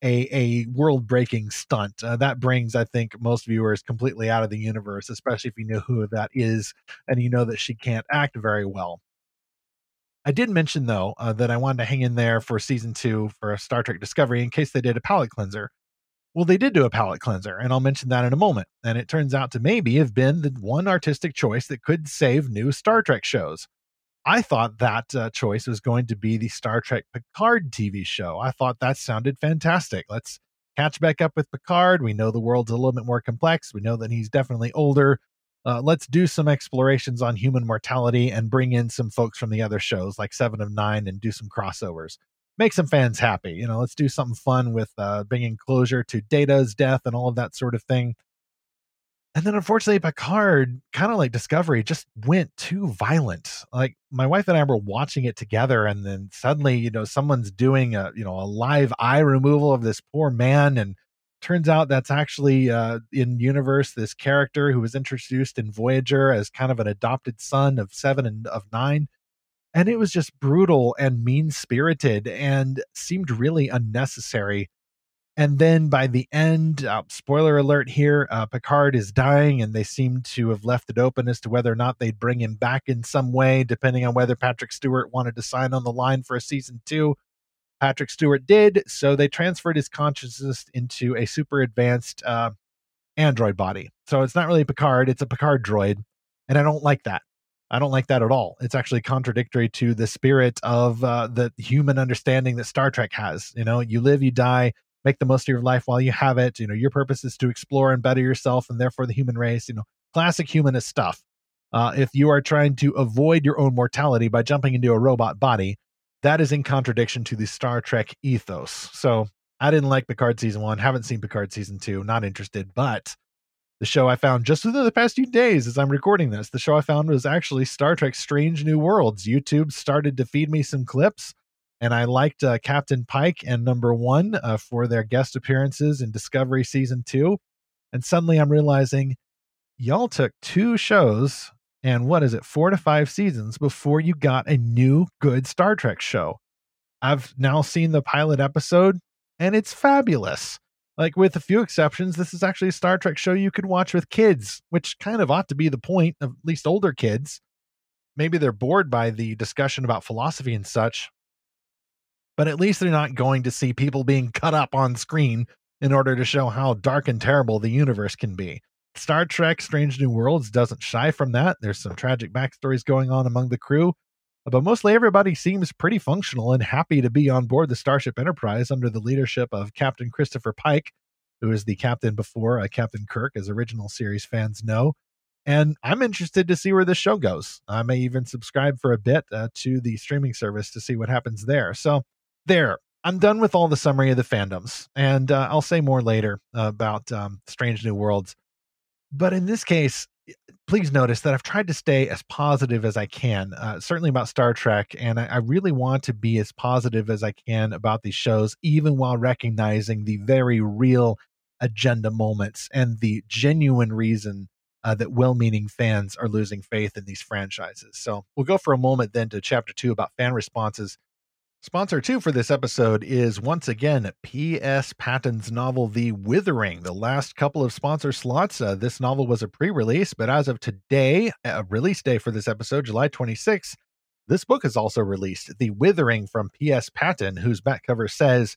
a, a world-breaking stunt. Uh, that brings, I think, most viewers completely out of the universe, especially if you know who that is and you know that she can't act very well. I did mention, though, uh, that I wanted to hang in there for season two for Star Trek Discovery in case they did a palate cleanser. Well, they did do a palate cleanser, and I'll mention that in a moment. And it turns out to maybe have been the one artistic choice that could save new Star Trek shows. I thought that uh, choice was going to be the Star Trek Picard T V show. I thought that sounded fantastic. Let's catch back up with Picard. We know the world's a little bit more complex. We know that he's definitely older. Uh, let's do some explorations on human mortality and bring in some folks from the other shows like Seven of Nine and do some crossovers. Make some fans happy. You know, let's do something fun with uh, bringing closure to Data's death and all of that sort of thing. And then unfortunately, Picard, kind of like Discovery, just went too violent. Like my wife and I were watching it together, and then suddenly, you know, someone's doing a, you know, a live eye removal of this poor man. And turns out that's actually uh, in universe, this character who was introduced in Voyager as kind of an adopted son of Seven and of Nine. And it was just brutal and mean spirited and seemed really unnecessary. And then by the end, uh, spoiler alert here, uh, Picard is dying, and they seem to have left it open as to whether or not they'd bring him back in some way, depending on whether Patrick Stewart wanted to sign on the line for a season two. Patrick Stewart did, so they transferred his consciousness into a super advanced uh, android body. So it's not really Picard, it's a Picard droid, and I don't like that. I don't like that at all. It's actually contradictory to the spirit of uh, the human understanding that Star Trek has. You know, you live, you die. Make the most of your life while you have it. You know, your purpose is to explore and better yourself and therefore the human race. You know, classic humanist stuff. Uh, if you are trying to avoid your own mortality by jumping into a robot body, that is in contradiction to the Star Trek ethos. So I didn't like Picard season one. Haven't seen Picard season two. Not interested. But the show I found just within the past few days as I'm recording this, the show I found was actually Star Trek Strange New Worlds. YouTube started to feed me some clips. And I liked uh, Captain Pike and Number One uh, for their guest appearances in Discovery Season two. And suddenly I'm realizing y'all took two shows and what is it, four to five seasons before you got a new good Star Trek show. I've now seen the pilot episode and it's fabulous. Like with a few exceptions, this is actually a Star Trek show you could watch with kids, which kind of ought to be the point of at least older kids. Maybe they're bored by the discussion about philosophy and such. But at least they're not going to see people being cut up on screen in order to show how dark and terrible the universe can be. Star Trek Strange New Worlds doesn't shy from that. There's some tragic backstories going on among the crew, but mostly everybody seems pretty functional and happy to be on board the Starship Enterprise under the leadership of Captain Christopher Pike, who is the captain before uh, Captain Kirk, as original series fans know. And I'm interested to see where this show goes. I may even subscribe for a bit uh, to the streaming service to see what happens there. So there, I'm done with all the summary of the fandoms, and uh, I'll say more later uh, about um, Strange New Worlds. But in this case, please notice that I've tried to stay as positive as I can, uh, certainly about Star Trek, and I, I really want to be as positive as I can about these shows, even while recognizing the very real agenda moments and the genuine reason uh, that well-meaning fans are losing faith in these franchises. So we'll go for a moment then to Chapter two about fan responses. Sponsor two for this episode is once again P S Patton's novel The Withering. The last couple of sponsor slots, uh, this novel was a pre-release, but as of today, uh, release day for this episode, July twenty-sixth, this book is also released, The Withering from P S Patton, whose back cover says,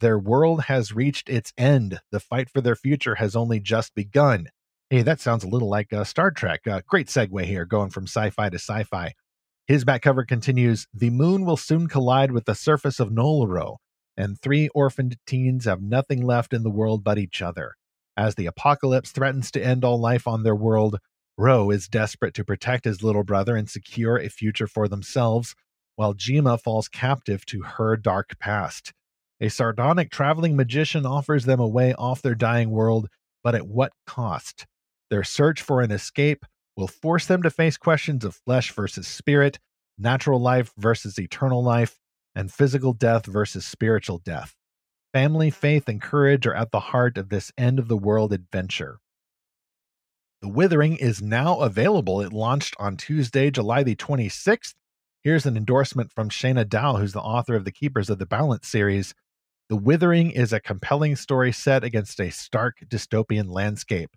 "Their world has reached its end. The fight for their future has only just begun." Hey, that sounds a little like uh, Star Trek. Uh, great segue here, going from sci-fi to sci-fi. His back cover continues, "The moon will soon collide with the surface of Nolaro, and three orphaned teens have nothing left in the world but each other. As the apocalypse threatens to end all life on their world, Ro is desperate to protect his little brother and secure a future for themselves, while Jima falls captive to her dark past. A sardonic traveling magician offers them a way off their dying world, but at what cost? Their search for an escape will force them to face questions of flesh versus spirit, natural life versus eternal life, and physical death versus spiritual death. Family, faith, and courage are at the heart of this end-of-the-world adventure." The Withering is now available. It launched on Tuesday, July the twenty-sixth. Here's an endorsement from Shana Dow, who's the author of the Keepers of the Balance series. The Withering is a compelling story set against a stark dystopian landscape.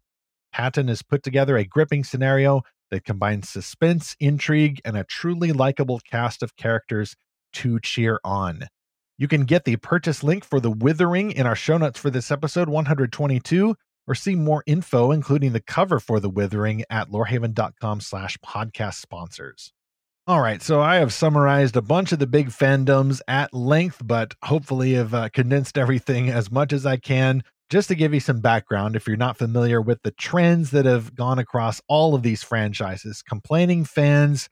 Patton has put together a gripping scenario that combines suspense, intrigue, and a truly likable cast of characters to cheer on. You can get the purchase link for The Withering in our show notes for this episode one twenty-two, or see more info, including the cover for The Withering, at lorehaven dot com slash podcast sponsors. All right, so I have summarized a bunch of the big fandoms at length, but hopefully have uh, condensed everything as much as I can. Just to give you some background, if you're not familiar with the trends that have gone across all of these franchises, complaining fans,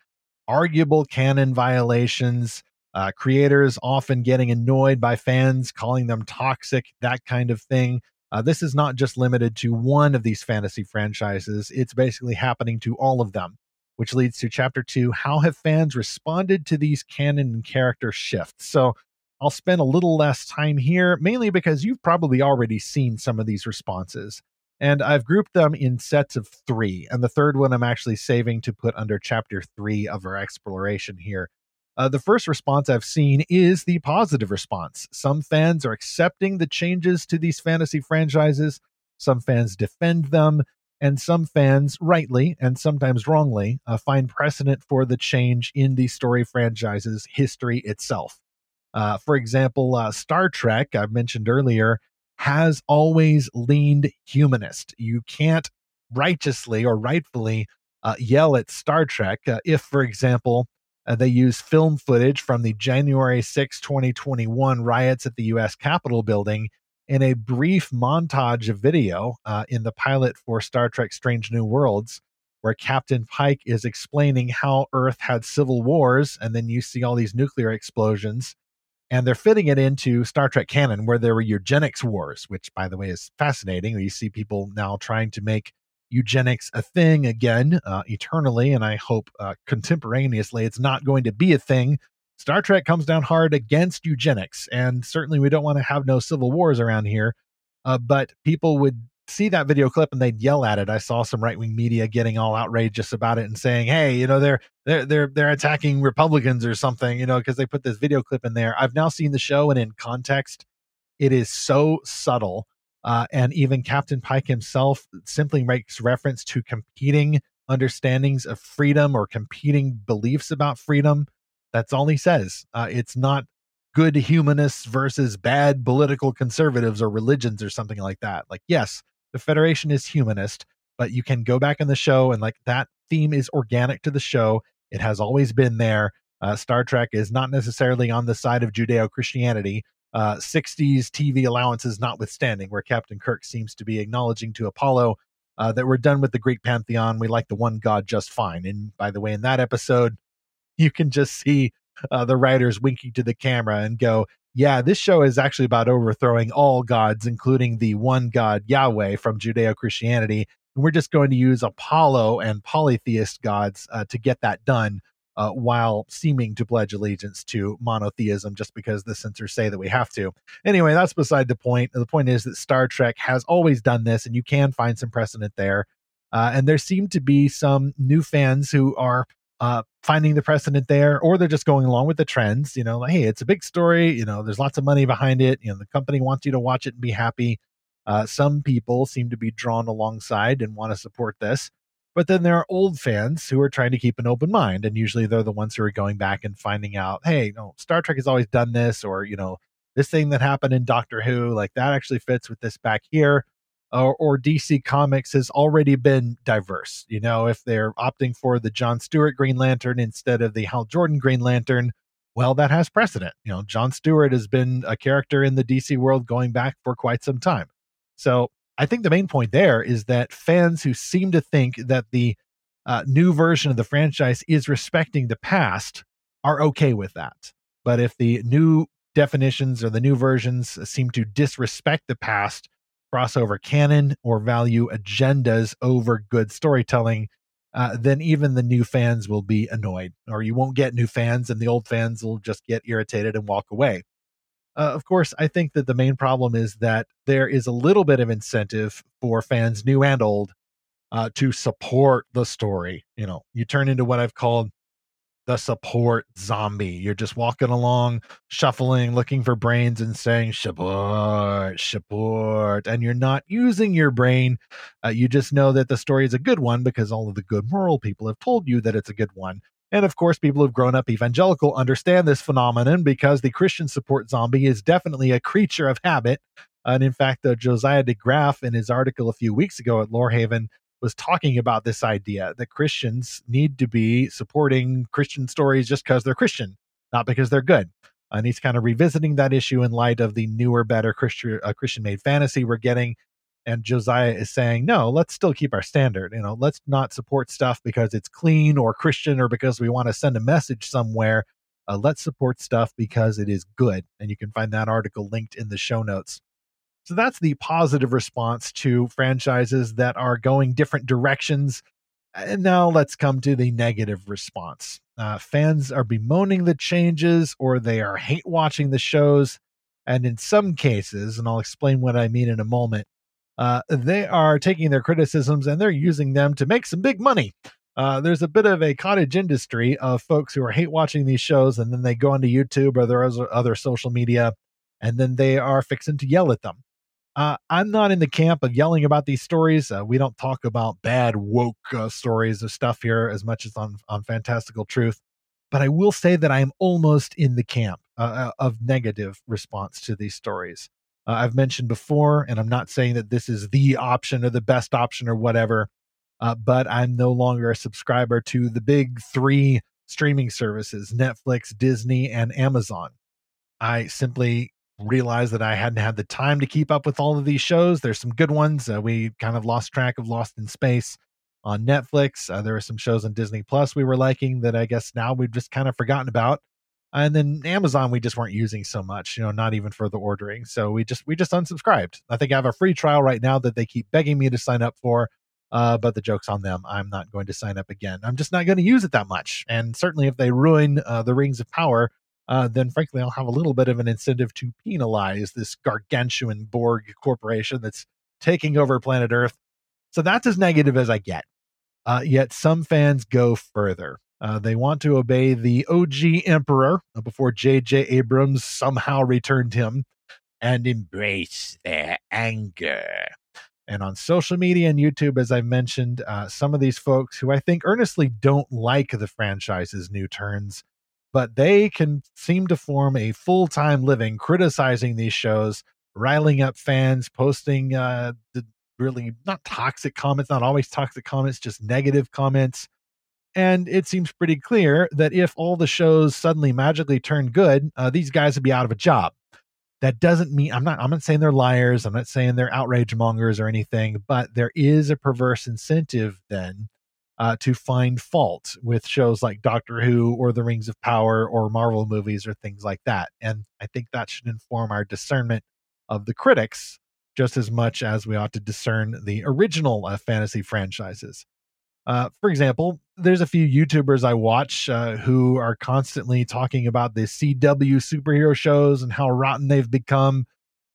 arguable canon violations, uh, creators often getting annoyed by fans, calling them toxic, that kind of thing. Uh, this is not just limited to one of these fantasy franchises. It's basically happening to all of them. Which leads to chapter two, how have fans responded to these canon and character shifts? So I'll spend a little less time here, mainly because you've probably already seen some of these responses. And I've grouped them in sets of three. And the third one I'm actually saving to put under chapter three of our exploration here. Uh, the first response I've seen is the positive response. Some fans are accepting the changes to these fantasy franchises. Some fans defend them. And some fans, rightly and sometimes wrongly, uh, find precedent for the change in the story franchise's history itself. Uh, for example, uh, Star Trek, I've mentioned earlier, has always leaned humanist. You can't righteously or rightfully uh, yell at Star Trek uh, if, for example, uh, they use film footage from the January sixth, twenty twenty-one riots at the U S Capitol building in a brief montage of video uh, in the pilot for Star Trek Strange New Worlds, where Captain Pike is explaining how Earth had civil wars, and then you see all these nuclear explosions, and they're fitting it into Star Trek canon, where there were eugenics wars, which, by the way, is fascinating. You see people now trying to make eugenics a thing again, uh, eternally, and I hope uh, contemporaneously it's not going to be a thing. Star Trek comes down hard against eugenics, and certainly we don't want to have no civil wars around here, uh, but people would see that video clip and they'd yell at it. I saw some right-wing media getting all outrageous about it and saying, hey, you know, they're they're they're they're attacking Republicans or something, you know, because they put this video clip in there. I've now seen the show, and in context, it is so subtle, uh, and even Captain Pike himself simply makes reference to competing understandings of freedom or competing beliefs about freedom. That's all he says. Uh, it's not good humanists versus bad political conservatives or religions or something like that. Like, yes, the Federation is humanist, but you can go back in the show and like that theme is organic to the show. It has always been there. Uh, Star Trek is not necessarily on the side of Judeo-Christianity, uh, sixties T V allowances notwithstanding, where Captain Kirk seems to be acknowledging to Apollo uh, that we're done with the Greek pantheon. We like the one God just fine. And by the way, in that episode, you can just see uh, the writers winking to the camera and go, yeah, this show is actually about overthrowing all gods, including the one God Yahweh from Judeo-Christianity. And we're just going to use Apollo and polytheist gods uh, to get that done uh, while seeming to pledge allegiance to monotheism just because the censors say that we have to. Anyway, that's beside the point. The point is that Star Trek has always done this, and you can find some precedent there. Uh, and there seem to be some new fans who are Uh, finding the precedent there, or they're just going along with the trends. You know, like, hey, it's a big story. You know, there's lots of money behind it. You know, the company wants you to watch it and be happy. Uh, some people seem to be drawn alongside and want to support this. But then there are old fans who are trying to keep an open mind. And usually they're the ones who are going back and finding out, hey, no, Star Trek has always done this, or, you know, this thing that happened in Doctor Who, like that actually fits with this back here. Or, or D C Comics has already been diverse. You know, if they're opting for the Jon Stewart Green Lantern instead of the Hal Jordan Green Lantern, well, that has precedent. You know, Jon Stewart has been a character in the D C world going back for quite some time. So I think the main point there is that fans who seem to think that the uh, new version of the franchise is respecting the past are okay with that. But if the new definitions or the new versions seem to disrespect the past, crossover canon, or value agendas over good storytelling, uh, then even the new fans will be annoyed, or you won't get new fans, and the old fans will just get irritated and walk away. Uh, of course, I think that the main problem is that there is a little bit of incentive for fans, new and old, uh, to support the story. You know, you turn into what I've called the support zombie. You're just walking along, shuffling, looking for brains and saying, support, support. And you're not using your brain. Uh, you just know that the story is a good one because all of the good moral people have told you that it's a good one. And of course, people who've grown up evangelical understand this phenomenon because the Christian support zombie is definitely a creature of habit. And in fact, uh, Josiah DeGraff, in his article a few weeks ago at Lorehaven, was talking about this idea that Christians need to be supporting Christian stories just because they're Christian, not because they're good. And he's kind of revisiting that issue in light of the newer, better Christian uh, Christian-made fantasy we're getting. And Josiah is saying, no, let's still keep our standard. You know, let's not support stuff because it's clean or Christian or because we want to send a message somewhere. Uh, let's support stuff because it is good. And you can find that article linked in the show notes. So that's the positive response to franchises that are going different directions. And now let's come to the negative response. Uh, fans are bemoaning the changes, or they are hate watching the shows. And in some cases, and I'll explain what I mean in a moment, Uh, they are taking their criticisms and they're using them to make some big money. Uh, there's a bit of a cottage industry of folks who are hate watching these shows, and then they go onto YouTube or their other social media, and then they are fixing to yell at them. Uh, I'm not in the camp of yelling about these stories. Uh, we don't talk about bad woke uh, stories of stuff here as much as on, on Fantastical Truth. But I will say that I am almost in the camp uh, of negative response to these stories. Uh, I've mentioned before, and I'm not saying that this is the option or the best option or whatever, uh, but I'm no longer a subscriber to the big three streaming services, Netflix, Disney, and Amazon. I simply realized that I hadn't had the time to keep up with all of these shows. There's some good ones. Uh, we kind of lost track of Lost in Space on Netflix. Uh, there were some shows on Disney Plus we were liking that I guess now we've just kind of forgotten about. And then Amazon, we just weren't using so much, you know, not even for the ordering. So we just we just unsubscribed. I think I have a free trial right now that they keep begging me to sign up for, uh, but the joke's on them. I'm not going to sign up again. I'm just not going to use it that much. And certainly if they ruin uh, the Rings of Power, uh, then frankly, I'll have a little bit of an incentive to penalize this gargantuan Borg corporation that's taking over planet Earth. So that's as negative as I get. Uh, yet some fans go further. Uh, they want to obey the O G Emperor before J J Abrams somehow returned him and embrace their anger. And on social media and YouTube, as I mentioned, uh, some of these folks who I think earnestly don't like the franchise's new turns, but they can seem to form a full-time living criticizing these shows, riling up fans, posting uh, the really not toxic comments, not always toxic comments, just negative comments. And it seems pretty clear that if all the shows suddenly magically turn good, uh, these guys would be out of a job. That doesn't mean I'm not I'm not saying they're liars. I'm not saying they're outrage mongers or anything, but there is a perverse incentive then uh, to find fault with shows like Doctor Who or The Rings of Power or Marvel movies or things like that. And I think that should inform our discernment of the critics just as much as we ought to discern the original uh, fantasy franchises. Uh, for example, there's a few YouTubers I watch uh, who are constantly talking about the C W superhero shows and how rotten they've become,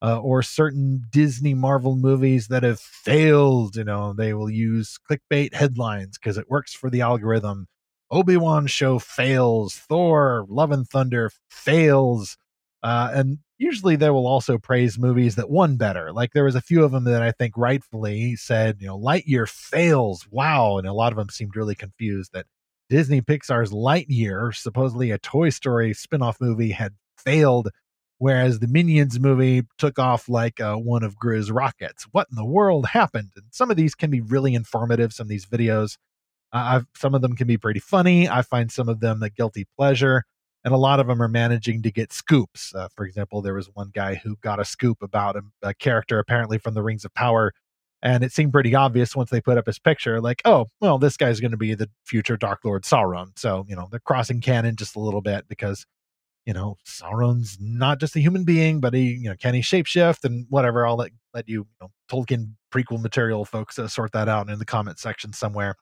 uh, or certain Disney Marvel movies that have failed. You know, they will use clickbait headlines because it works for the algorithm. Obi-Wan show fails. Thor, Love and Thunder fails. Uh, and usually they will also praise movies that won better. Like there was a few of them that I think rightfully said, you know, Lightyear fails. Wow. And a lot of them seemed really confused that Disney Pixar's Lightyear, supposedly a Toy Story spinoff movie, had failed, whereas the Minions movie took off like uh, one of Gru's rockets. What in the world happened? And some of these can be really informative. Some of these videos, uh, I've, some of them can be pretty funny. I find some of them a guilty pleasure. And a lot of them are managing to get scoops. Uh, for example, there was one guy who got a scoop about a, a character apparently from The Rings of Power. And it seemed pretty obvious once they put up his picture, like, oh, well, this guy's going to be the future Dark Lord Sauron. So, you know, they're crossing canon just a little bit because, you know, Sauron's not just a human being, but he, you know, can he shapeshift and whatever. I'll let, let you, you know, Tolkien prequel material folks uh, sort that out in the comment section somewhere.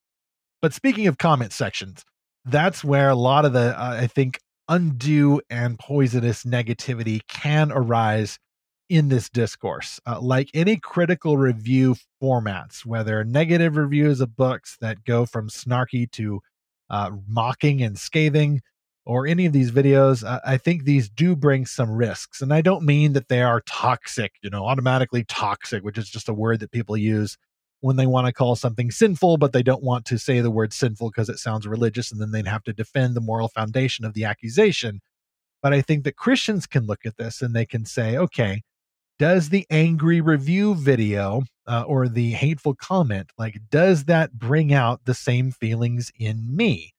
But speaking of comment sections, that's where a lot of the, uh, I think, undue and poisonous negativity can arise in this discourse. Uh, like any critical review formats, whether negative reviews of books that go from snarky to uh, mocking and scathing, or any of these videos, uh, I think these do bring some risks. And I don't mean that they are toxic, you know, automatically toxic, which is just a word that people use when they want to call something sinful, but they don't want to say the word sinful because it sounds religious, and then they'd have to defend the moral foundation of the accusation. But I think that Christians can look at this and they can say, okay, does the angry review video uh, or the hateful comment, like, does that bring out the same feelings in me?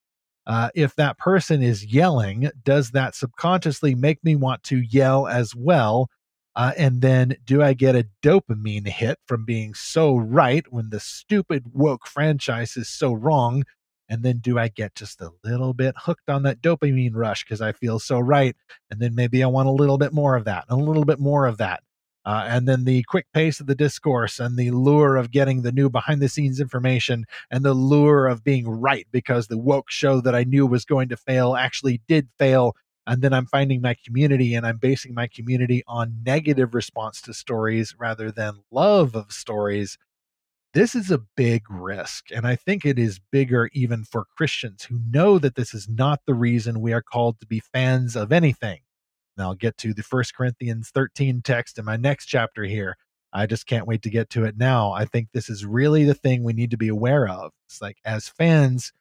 Uh, if that person is yelling, does that subconsciously make me want to yell as well? Uh, and then do I get a dopamine hit from being so right when the stupid woke franchise is so wrong? And then do I get just a little bit hooked on that dopamine rush because I feel so right? And then maybe I want a little bit more of that, a little bit more of that. Uh, and then the quick pace of the discourse and the lure of getting the new behind the scenes information and the lure of being right because the woke show that I knew was going to fail actually did fail. And then I'm finding my community, and I'm basing my community on negative response to stories rather than love of stories. This is a big risk. And I think it is bigger even for Christians who know that this is not the reason we are called to be fans of anything. And I'll get to the First Corinthians thirteen text in my next chapter here. I just can't wait to get to it now. I think this is really the thing we need to be aware of. It's like, as fans,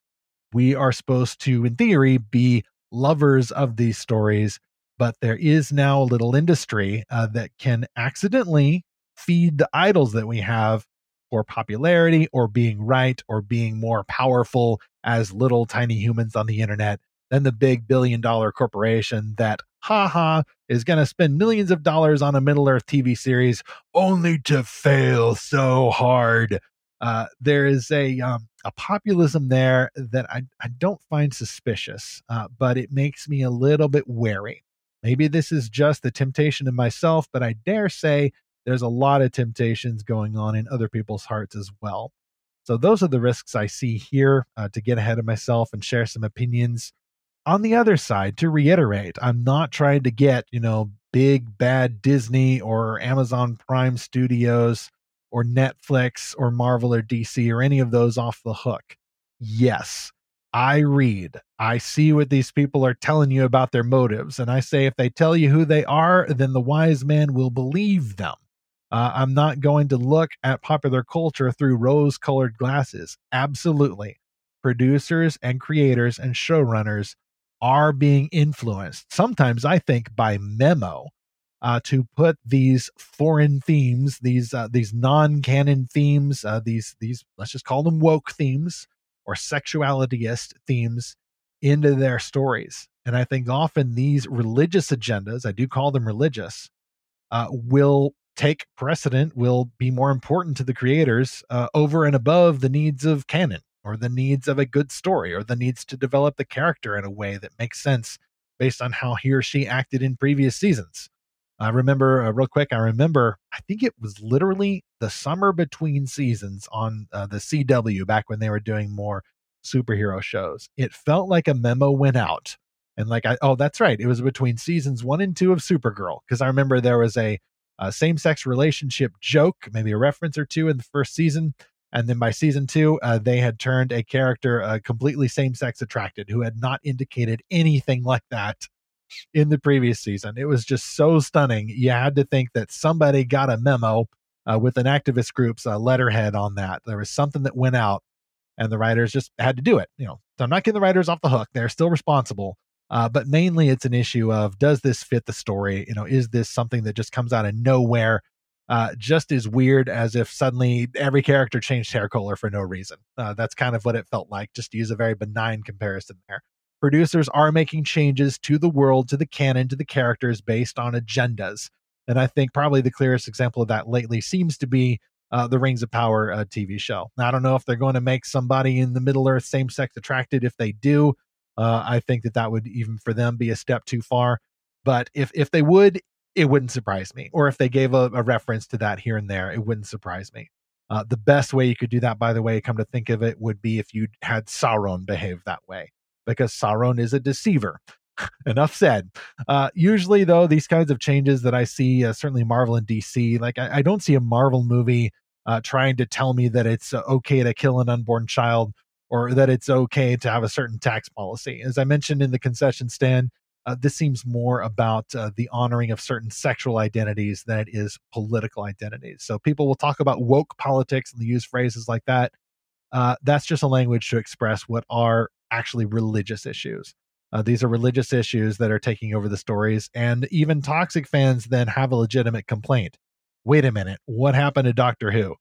we are supposed to, in theory, be lovers of these stories, but there is now a little industry uh, that can accidentally feed the idols that we have for popularity or being right or being more powerful as little tiny humans on the internet than the big billion dollar corporation that, haha, is going to spend millions of dollars on a Middle Earth T V series only to fail so hard. Uh, there is a um, a populism there that I, I don't find suspicious, uh, but it makes me a little bit wary. Maybe this is just the temptation in myself, but I dare say there's a lot of temptations going on in other people's hearts as well. So those are the risks I see here uh, to get ahead of myself and share some opinions. On the other side, to reiterate, I'm not trying to get, you know, big, bad Disney or Amazon Prime Studios or Netflix or Marvel or D C or any of those off the hook. Yes, I read. I see what these people are telling you about their motives. And I say, if they tell you who they are, then the wise man will believe them. Uh, I'm not going to look at popular culture through rose-colored glasses. Absolutely. Producers and creators and showrunners are being influenced, sometimes I think by memo, Uh, to put these foreign themes, these uh, these non-canon themes, uh, these these let's just call them woke themes or sexualityist themes into their stories. And I think often these religious agendas, I do call them religious, uh, will take precedent, will be more important to the creators uh, over and above the needs of canon or the needs of a good story or the needs to develop the character in a way that makes sense based on how he or she acted in previous seasons. I remember, uh, real quick, I remember, I think it was literally the summer between seasons on uh, the C W back when they were doing more superhero shows. It felt like a memo went out and like, I, oh, that's right. It was between seasons one and two of Supergirl. Because I remember there was a, a same-sex relationship joke, maybe a reference or two in the first season. And then by season two, uh, they had turned a character uh, completely same-sex attracted who had not indicated anything like that in the previous season. It was just so stunning. You had to think that somebody got a memo uh, with an activist group's uh, letterhead on that. There was something that went out and the writers just had to do it. You know, so I'm not getting the writers off the hook. They're still responsible. Uh, but mainly it's an issue of, does this fit the story? You know, is this something that just comes out of nowhere? Uh, just as weird as if suddenly every character changed hair color for no reason. Uh, that's kind of what it felt like, just to use a very benign comparison there. Producers are making changes to the world, to the canon, to the characters based on agendas. And I think probably the clearest example of that lately seems to be uh, the Rings of Power uh, T V show. Now, I don't know if they're going to make somebody in the Middle Earth same-sex attracted. If they do, uh, I think that that would even for them be a step too far. But if if they would, it wouldn't surprise me. Or if they gave a, a reference to that here and there, it wouldn't surprise me. Uh, the best way you could do that, by the way, come to think of it, would be if you had Sauron behave that way, because Sauron is a deceiver. Enough said. Uh, usually, though, these kinds of changes that I see, uh, certainly Marvel and D C, like I, I don't see a Marvel movie uh, trying to tell me that it's okay to kill an unborn child or that it's okay to have a certain tax policy. As I mentioned in the concession stand, uh, this seems more about uh, the honoring of certain sexual identities than it is political identities. So people will talk about woke politics and they use phrases like that. Uh, that's just a language to express what are actually religious issues. Uh, these are religious issues that are taking over the stories, and even toxic fans then have a legitimate complaint. Wait a minute, what happened to Doctor Who?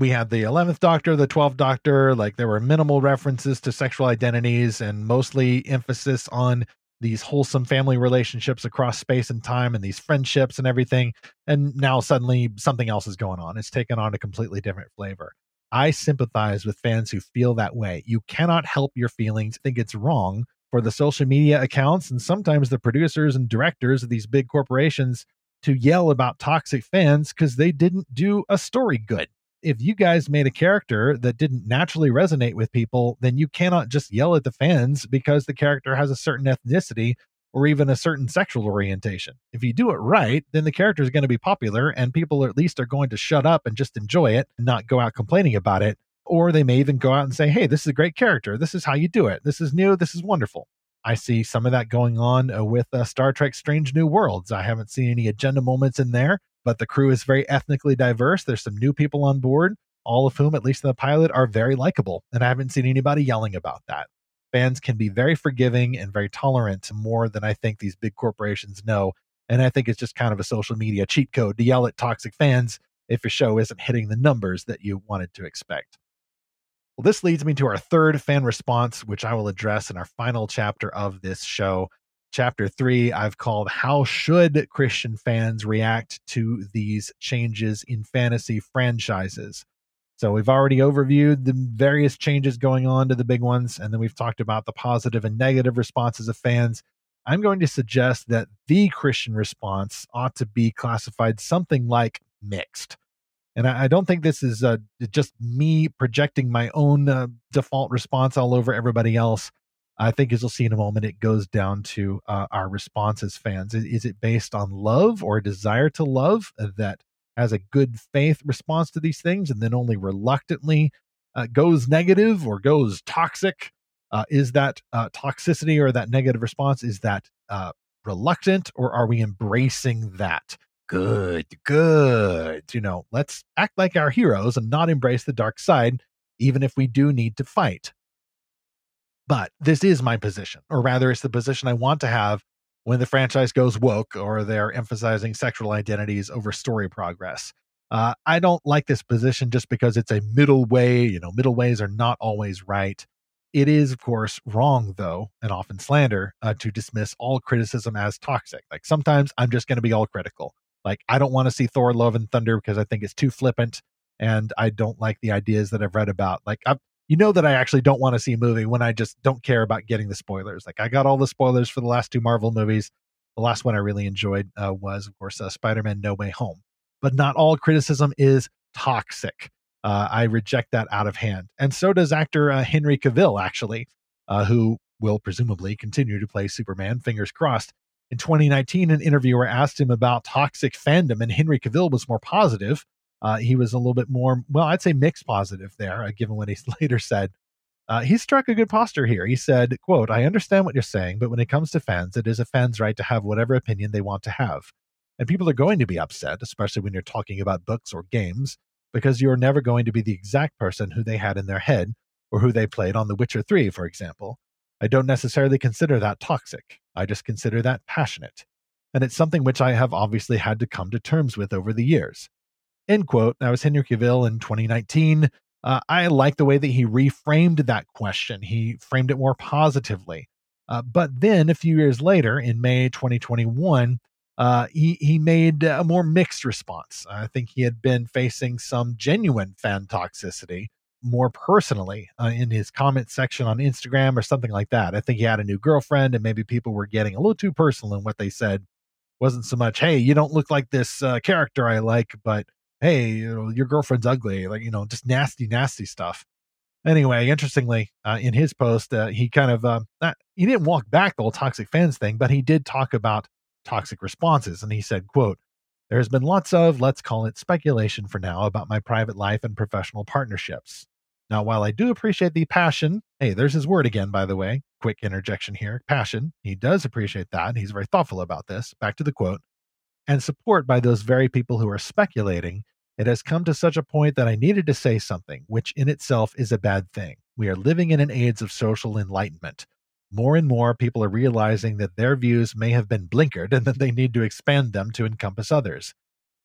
we had the eleventh Doctor, the twelfth Doctor. Like, there were minimal references to sexual identities and mostly emphasis on these wholesome family relationships across space and time and these friendships and everything. And now suddenly something else is going on. It's taken on a completely different flavor. I sympathize with fans who feel that way. You cannot help your feelings. I think it's wrong for the social media accounts and sometimes the producers and directors of these big corporations to yell about toxic fans because they didn't do a story good. If you guys made a character that didn't naturally resonate with people, then you cannot just yell at the fans because the character has a certain ethnicity or even a certain sexual orientation. If you do it right, then the character is going to be popular and people at least are going to shut up and just enjoy it and not go out complaining about it. Or they may even go out and say, hey, this is a great character. This is how you do it. This is new. This is wonderful. I see some of that going on uh, with uh, Star Trek Strange New Worlds. I haven't seen any agenda moments in there, but the crew is very ethnically diverse. There's some new people on board, all of whom, at least in the pilot, are very likable. And I haven't seen anybody yelling about that. Fans can be very forgiving and very tolerant, more than I think these big corporations know. And I think it's just kind of a social media cheat code to yell at toxic fans if your show isn't hitting the numbers that you wanted to expect. Well, this leads me to our third fan response, which I will address in our final chapter of this show. Chapter three, I've called How Should Christian Fans React to These Changes in Fantasy Franchises? So we've already overviewed the various changes going on to the big ones, and then we've talked about the positive and negative responses of fans. I'm going to suggest that the Christian response ought to be classified something like mixed. And I, I don't think this is uh, just me projecting my own uh, default response all over everybody else. I think, as you'll see in a moment, it goes down to uh, our response as fans. Is, is it based on love or a desire to love that has a good faith response to these things and then only reluctantly uh, goes negative or goes toxic? Uh, is that uh, toxicity or that negative response, is that uh, reluctant, or are we embracing that? Good, good. You know, let's act like our heroes and not embrace the dark side, even if we do need to fight. But this is my position, or rather it's the position I want to have when the franchise goes woke or they're emphasizing sexual identities over story progress. Uh, I don't like this position just because it's a middle way. You know, middle ways are not always right. It is, of course, wrong, though, and often slander, uh, to dismiss all criticism as toxic. Like, sometimes I'm just going to be all critical. Like, I don't want to see Thor, Love, and Thunder because I think it's too flippant, and I don't like the ideas that I've read about. Like, I'm, you know that I actually don't want to see a movie when I just don't care about getting the spoilers. Like, I got all the spoilers for the last two Marvel movies. The last one I really enjoyed uh, was, of course, uh, Spider-Man No Way Home. But not all criticism is toxic. Uh, I reject that out of hand. And so does actor uh, Henry Cavill, actually, uh, who will presumably continue to play Superman, fingers crossed. In twenty nineteen, an interviewer asked him about toxic fandom, and Henry Cavill was more positive. Uh, he was a little bit more, well, I'd say mixed positive there, uh, given what he later said. Uh, he struck a good posture here. He said, quote, "I understand what you're saying, but when it comes to fans, it is a fan's right to have whatever opinion they want to have. And people are going to be upset, especially when you're talking about books or games, because you're never going to be the exact person who they had in their head or who they played on The Witcher three, for example. I don't necessarily consider that toxic. I just consider that passionate. And it's something which I have obviously had to come to terms with over the years." End quote. That was Henry Cavill in twenty nineteen. Uh, I like the way that he reframed that question. He framed it more positively. Uh, but then a few years later, in May twenty twenty-one, Uh, he, he made a more mixed response. I think he had been facing some genuine fan toxicity more personally uh, in his comment section on Instagram or something like that. I think he had a new girlfriend and maybe people were getting a little too personal in what they said. Wasn't so much, hey, you don't look like this uh, character I like, but hey, you know, your girlfriend's ugly. Like, you know, just nasty, nasty stuff. Anyway, interestingly, uh, in his post, uh, he kind of, uh, not, he didn't walk back the whole toxic fans thing, but he did talk about toxic responses. And he said, quote, "There has been lots of, let's call it speculation for now, about my private life and professional partnerships. Now, while I do appreciate the passion," hey, there's his word again, by the way, quick interjection here, passion. He does appreciate that. He's very thoughtful about this. Back to the quote, "and support by those very people who are speculating, it has come to such a point that I needed to say something, which in itself is a bad thing. We are living in an age of social enlightenment. More and more people are realizing that their views may have been blinkered and that they need to expand them to encompass others.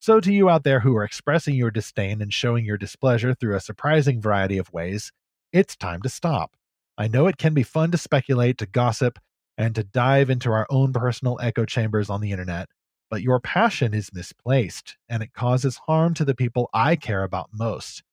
So to you out there who are expressing your disdain and showing your displeasure through a surprising variety of ways, it's time to stop. I know it can be fun to speculate, to gossip, and to dive into our own personal echo chambers on the internet, but your passion is misplaced, and it causes harm to the people I care about most.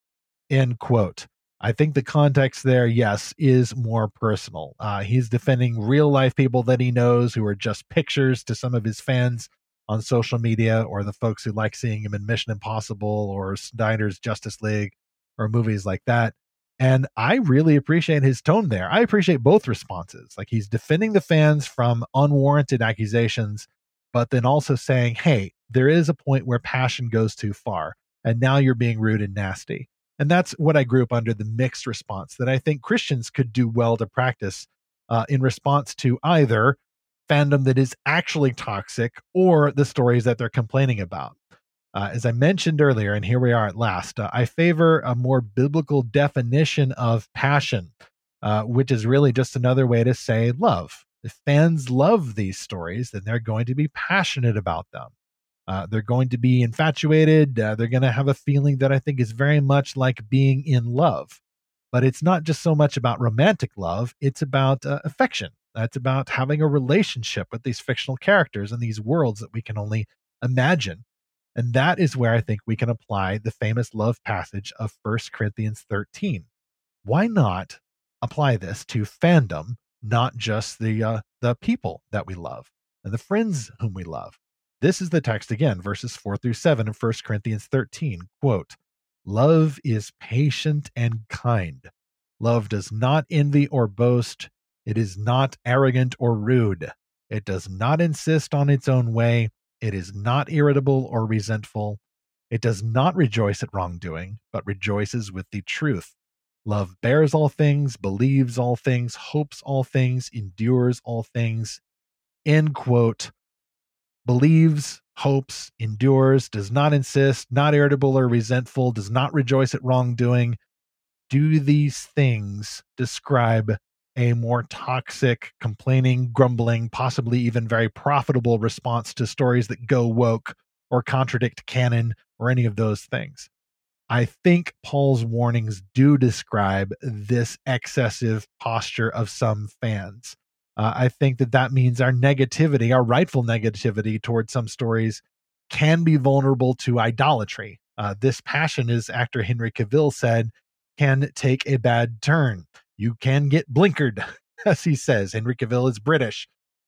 End quote. I think the context there, yes, is more personal. Uh, he's defending real-life people that he knows who are just pictures to some of his fans on social media, or the folks who like seeing him in Mission Impossible or Snyder's Justice League or movies like that. And I really appreciate his tone there. I appreciate both responses. Like, he's defending the fans from unwarranted accusations, but then also saying, hey, there is a point where passion goes too far, and now you're being rude and nasty. And that's what I grew up under, the mixed response that I think Christians could do well to practice uh, in response to either fandom that is actually toxic or the stories that they're complaining about. Uh, as I mentioned earlier, and here we are at last, uh, I favor a more biblical definition of passion, uh, which is really just another way to say love. If fans love these stories, then they're going to be passionate about them. Uh, they're going to be infatuated. Uh, they're going to have a feeling that I think is very much like being in love. But it's not just so much about romantic love. It's about uh, affection. That's about having a relationship with these fictional characters and these worlds that we can only imagine. And that is where I think we can apply the famous love passage of First Corinthians thirteen. Why not apply this to fandom, not just the uh, the people that we love and the friends whom we love? This is the text again, verses four through seven of First Corinthians thirteen, quote, "Love is patient and kind. Love does not envy or boast. It is not arrogant or rude. It does not insist on its own way. It is not irritable or resentful. It does not rejoice at wrongdoing, but rejoices with the truth. Love bears all things, believes all things, hopes all things, endures all things." End quote. Believes, hopes, endures, does not insist, not irritable or resentful, does not rejoice at wrongdoing. Do these things describe a more toxic, complaining, grumbling, possibly even very profitable response to stories that go woke or contradict canon or any of those things? I think Paul's warnings do describe this excessive posture of some fans. Uh, I think that that means our negativity, our rightful negativity towards some stories, can be vulnerable to idolatry. Uh, this passion, as actor Henry Cavill said, can take a bad turn. You can get blinkered, as he says. Henry Cavill is British.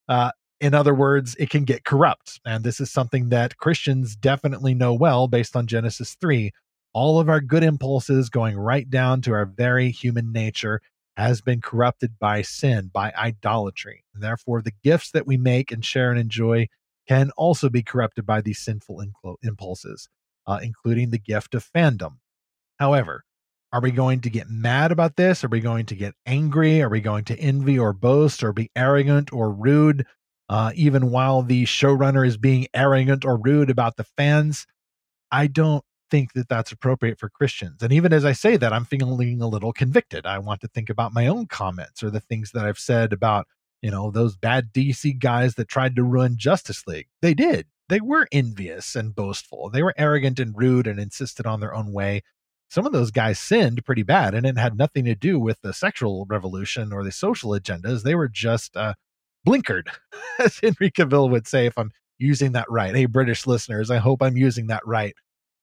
Uh, in other words, it can get corrupt. And this is something that Christians definitely know well based on Genesis three. All of our good impulses going right down to our very human nature has been corrupted by sin, by idolatry. And therefore, the gifts that we make and share and enjoy can also be corrupted by these sinful incl- impulses, uh, including the gift of fandom. However, are we going to get mad about this? Are we going to get angry? Are we going to envy or boast or be arrogant or rude, uh, even while the showrunner is being arrogant or rude about the fans? I don't think that that's appropriate for Christians. And even as I say that, I'm feeling a little convicted. I want to think about my own comments or the things that I've said about, you know, those bad D C guys that tried to ruin Justice League. They did. They were envious and boastful. They were arrogant and rude and insisted on their own way. Some of those guys sinned pretty bad, and it had nothing to do with the sexual revolution or the social agendas. They were just uh, blinkered, as Henry Cavill would say, if I'm using that right. Hey, British listeners, I hope I'm using that right.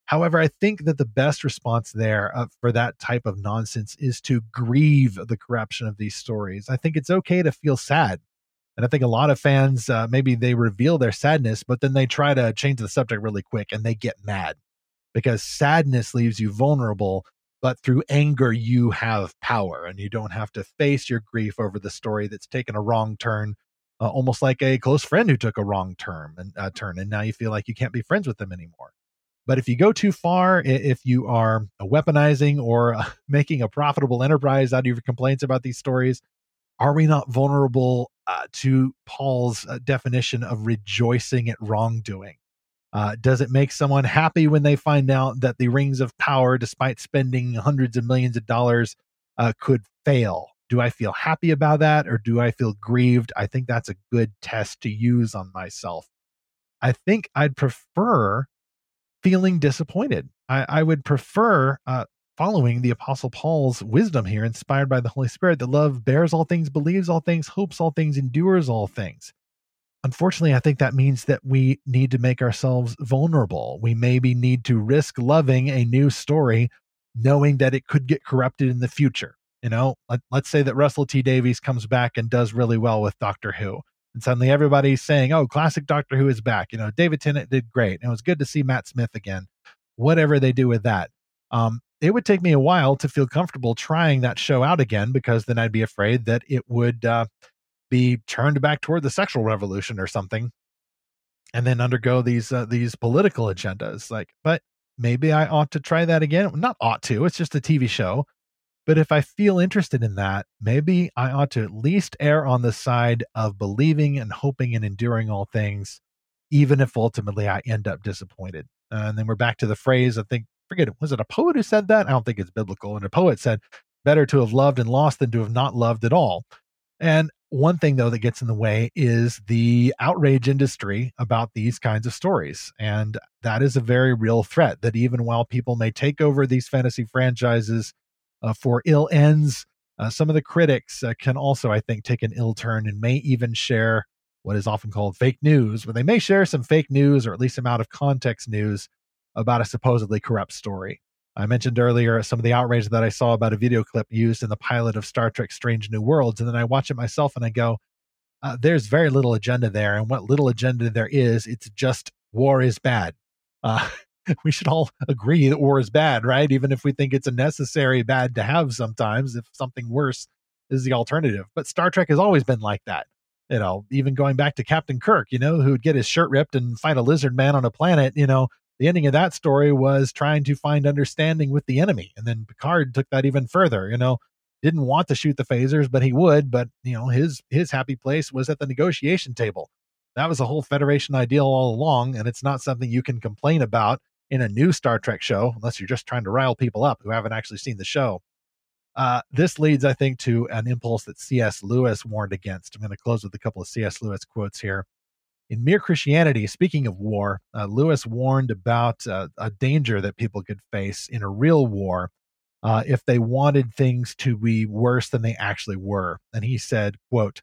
However, I think that the best response there uh, for that type of nonsense is to grieve the corruption of these stories. I think it's okay to feel sad. And I think a lot of fans, uh, maybe they reveal their sadness, but then they try to change the subject really quick and they get mad, because sadness leaves you vulnerable, but through anger, you have power and you don't have to face your grief over the story that's taken a wrong turn, uh, almost like a close friend who took a wrong turn and, uh, turn. And now you feel like you can't be friends with them anymore. But if you go too far, if you are weaponizing or making a profitable enterprise out of your complaints about these stories, are we not vulnerable uh, to Paul's uh, definition of rejoicing at wrongdoing? Uh, does it make someone happy when they find out that the rings of power, despite spending hundreds of millions of dollars, uh, could fail? Do I feel happy about that, or do I feel grieved? I think that's a good test to use on myself. I think I'd prefer feeling disappointed. I, I would prefer uh, following the Apostle Paul's wisdom here, inspired by the Holy Spirit, that love bears all things, believes all things, hopes all things, endures all things. Unfortunately, I think that means that we need to make ourselves vulnerable. We maybe need to risk loving a new story, knowing that it could get corrupted in the future. You know, let, let's say that Russell T. Davies comes back and does really well with Doctor Who. And suddenly everybody's saying, oh, classic Doctor Who is back. You know, David Tennant did great. And it was good to see Matt Smith again, whatever they do with that. Um, it would take me a while to feel comfortable trying that show out again, because then I'd be afraid that it would uh, be turned back toward the sexual revolution or something, and then undergo these, uh, these political agendas. Like, but maybe I ought to try that again. Not ought to, it's just a T V show. But if I feel interested in that, maybe I ought to at least err on the side of believing and hoping and enduring all things, even if ultimately I end up disappointed. Uh, and then we're back to the phrase, I think, forget it, was it a poet who said that? I don't think it's biblical. And a poet said, better to have loved and lost than to have not loved at all. And one thing, though, that gets in the way is the outrage industry about these kinds of stories. And that is a very real threat, that even while people may take over these fantasy franchises, Uh, for ill ends, uh, some of the critics uh, can also, I think, take an ill turn and may even share what is often called fake news, where they may share some fake news or at least some out of context news about a supposedly corrupt story. I mentioned earlier some of the outrage that I saw about a video clip used in the pilot of Star Trek Strange New Worlds, and then I watch it myself and I go, uh, there's very little agenda there, and what little agenda there is, it's just war is bad. Uh We should all agree that war is bad, right? Even if we think it's a necessary bad to have sometimes, if something worse is the alternative. But Star Trek has always been like that. You know, even going back to Captain Kirk, you know, who'd get his shirt ripped and fight a lizard man on a planet. You know, the ending of that story was trying to find understanding with the enemy. And then Picard took that even further, you know, didn't want to shoot the phasers, but he would. But, you know, his his happy place was at the negotiation table. That was a whole Federation ideal all along, and it's not something you can complain about in a new Star Trek show, unless you're just trying to rile people up who haven't actually seen the show. Uh, this leads, I think, to an impulse that C S. Lewis warned against. I'm going to close with a couple of C S. Lewis quotes here. In Mere Christianity, speaking of war, uh, Lewis warned about uh, a danger that people could face in a real war uh, if they wanted things to be worse than they actually were. And he said, quote,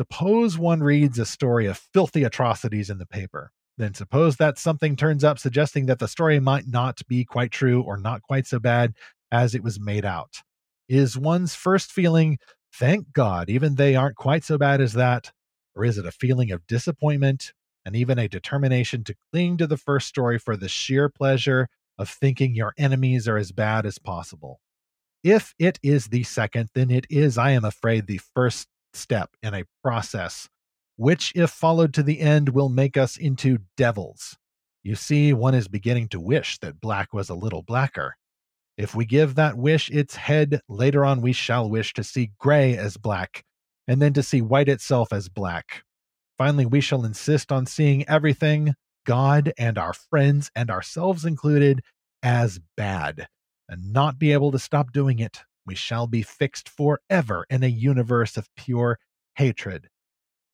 suppose one reads a story of filthy atrocities in the paper. Then suppose that something turns up suggesting that the story might not be quite true or not quite so bad as it was made out. Is one's first feeling, thank God, even they aren't quite so bad as that? Or is it a feeling of disappointment and even a determination to cling to the first story for the sheer pleasure of thinking your enemies are as bad as possible? If it is the second, then it is, I am afraid, the first step in a process which, if followed to the end, will make us into devils. You see, one is beginning to wish that black was a little blacker. If we give that wish its head, later on we shall wish to see gray as black, and then to see white itself as black. Finally, we shall insist on seeing everything, God and our friends and ourselves included, as bad, and not be able to stop doing it. We shall be fixed forever in a universe of pure hatred.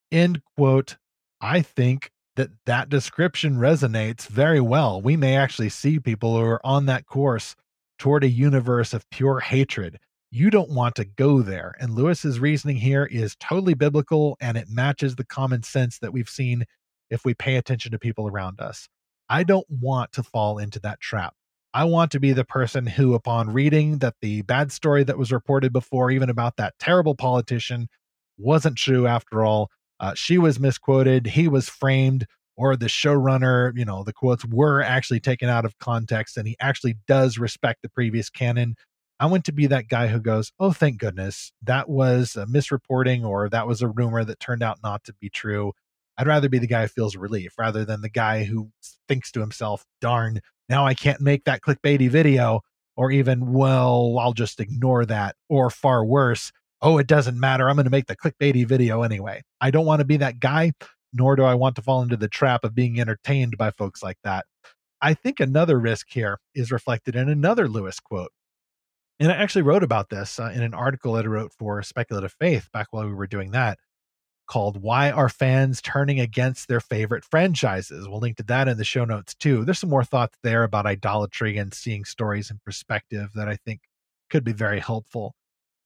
End quote. I think that that description resonates very well. We may actually see people who are on that course toward a universe of pure hatred. You don't want to go there. And Lewis's reasoning here is totally biblical, and it matches the common sense that we've seen if we pay attention to people around us. I don't want to fall into that trap. I want to be the person who, upon reading that the bad story that was reported before, even about that terrible politician, wasn't true after all. Uh, she was misquoted, he was framed, or the showrunner, you know, the quotes were actually taken out of context and he actually does respect the previous canon. I want to be that guy who goes, oh, thank goodness, that was a misreporting or that was a rumor that turned out not to be true. I'd rather be the guy who feels relief rather than the guy who thinks to himself, darn, now I can't make that clickbaity video, or even, well, I'll just ignore that, or far worse, oh, it doesn't matter, I'm going to make the clickbaity video anyway. I don't want to be that guy, nor do I want to fall into the trap of being entertained by folks like that. I think another risk here is reflected in another Lewis quote. And I actually wrote about this uh, in an article that I wrote for Speculative Faith back while we were doing that. called Why Are Fans Turning Against Their Favorite Franchises? We'll link to that in the show notes too. There's some more thoughts there about idolatry and seeing stories in perspective that I think could be very helpful.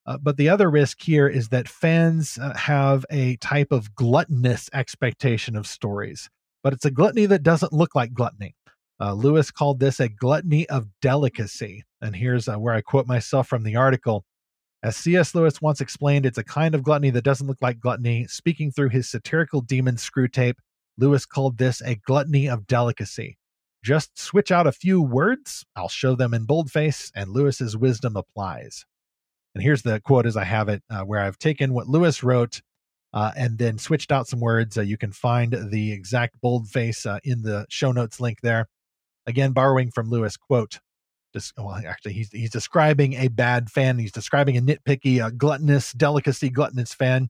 Uh, but the other risk here is that fans uh, have a type of gluttonous expectation of stories, but it's a gluttony that doesn't look like gluttony. Uh, Lewis called this a gluttony of delicacy. And here's uh, where I quote myself from the article. As C S. Lewis once explained, it's a kind of gluttony that doesn't look like gluttony. Speaking through his satirical demon Screwtape, Lewis called this a gluttony of delicacy. Just switch out a few words, I'll show them in boldface, and Lewis's wisdom applies. And here's the quote as I have it, uh, where I've taken what Lewis wrote uh, and then switched out some words. Uh, you can find the exact boldface uh, in the show notes link there. Again, borrowing from Lewis, quote, Just, well, actually, he's he's describing a bad fan. He's describing a nitpicky, uh, gluttonous, delicacy, gluttonous fan.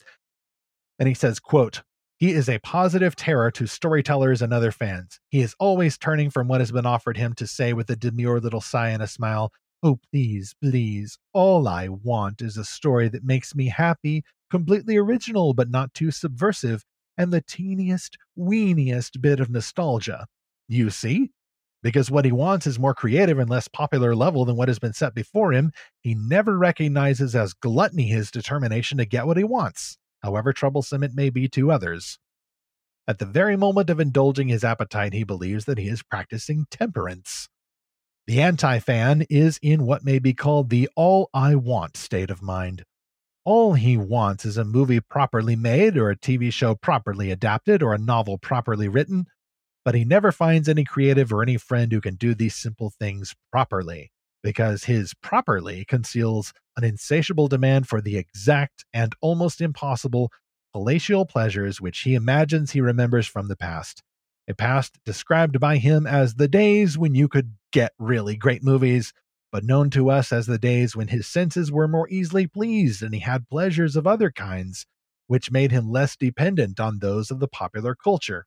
And he says, quote, he is a positive terror to storytellers and other fans. He is always turning from what has been offered him to say with a demure little sigh and a smile, oh, please, please, all I want is a story that makes me happy, completely original but not too subversive, and the teeniest, weeniest bit of nostalgia. You see? Because what he wants is more creative and less popular level than what has been set before him. He never recognizes as gluttony his determination to get what he wants, however troublesome it may be to others. At the very moment of indulging his appetite, he believes that he is practicing temperance. The anti-fan is in what may be called the all-I-want state of mind. All he wants is a movie properly made, or a T V show properly adapted, or a novel properly written. But he never finds any creative or any friend who can do these simple things properly, because his properly conceals an insatiable demand for the exact and almost impossible palatial pleasures which he imagines he remembers from the past, a past described by him as the days when you could get really great movies, but known to us as the days when his senses were more easily pleased and he had pleasures of other kinds, which made him less dependent on those of the popular culture.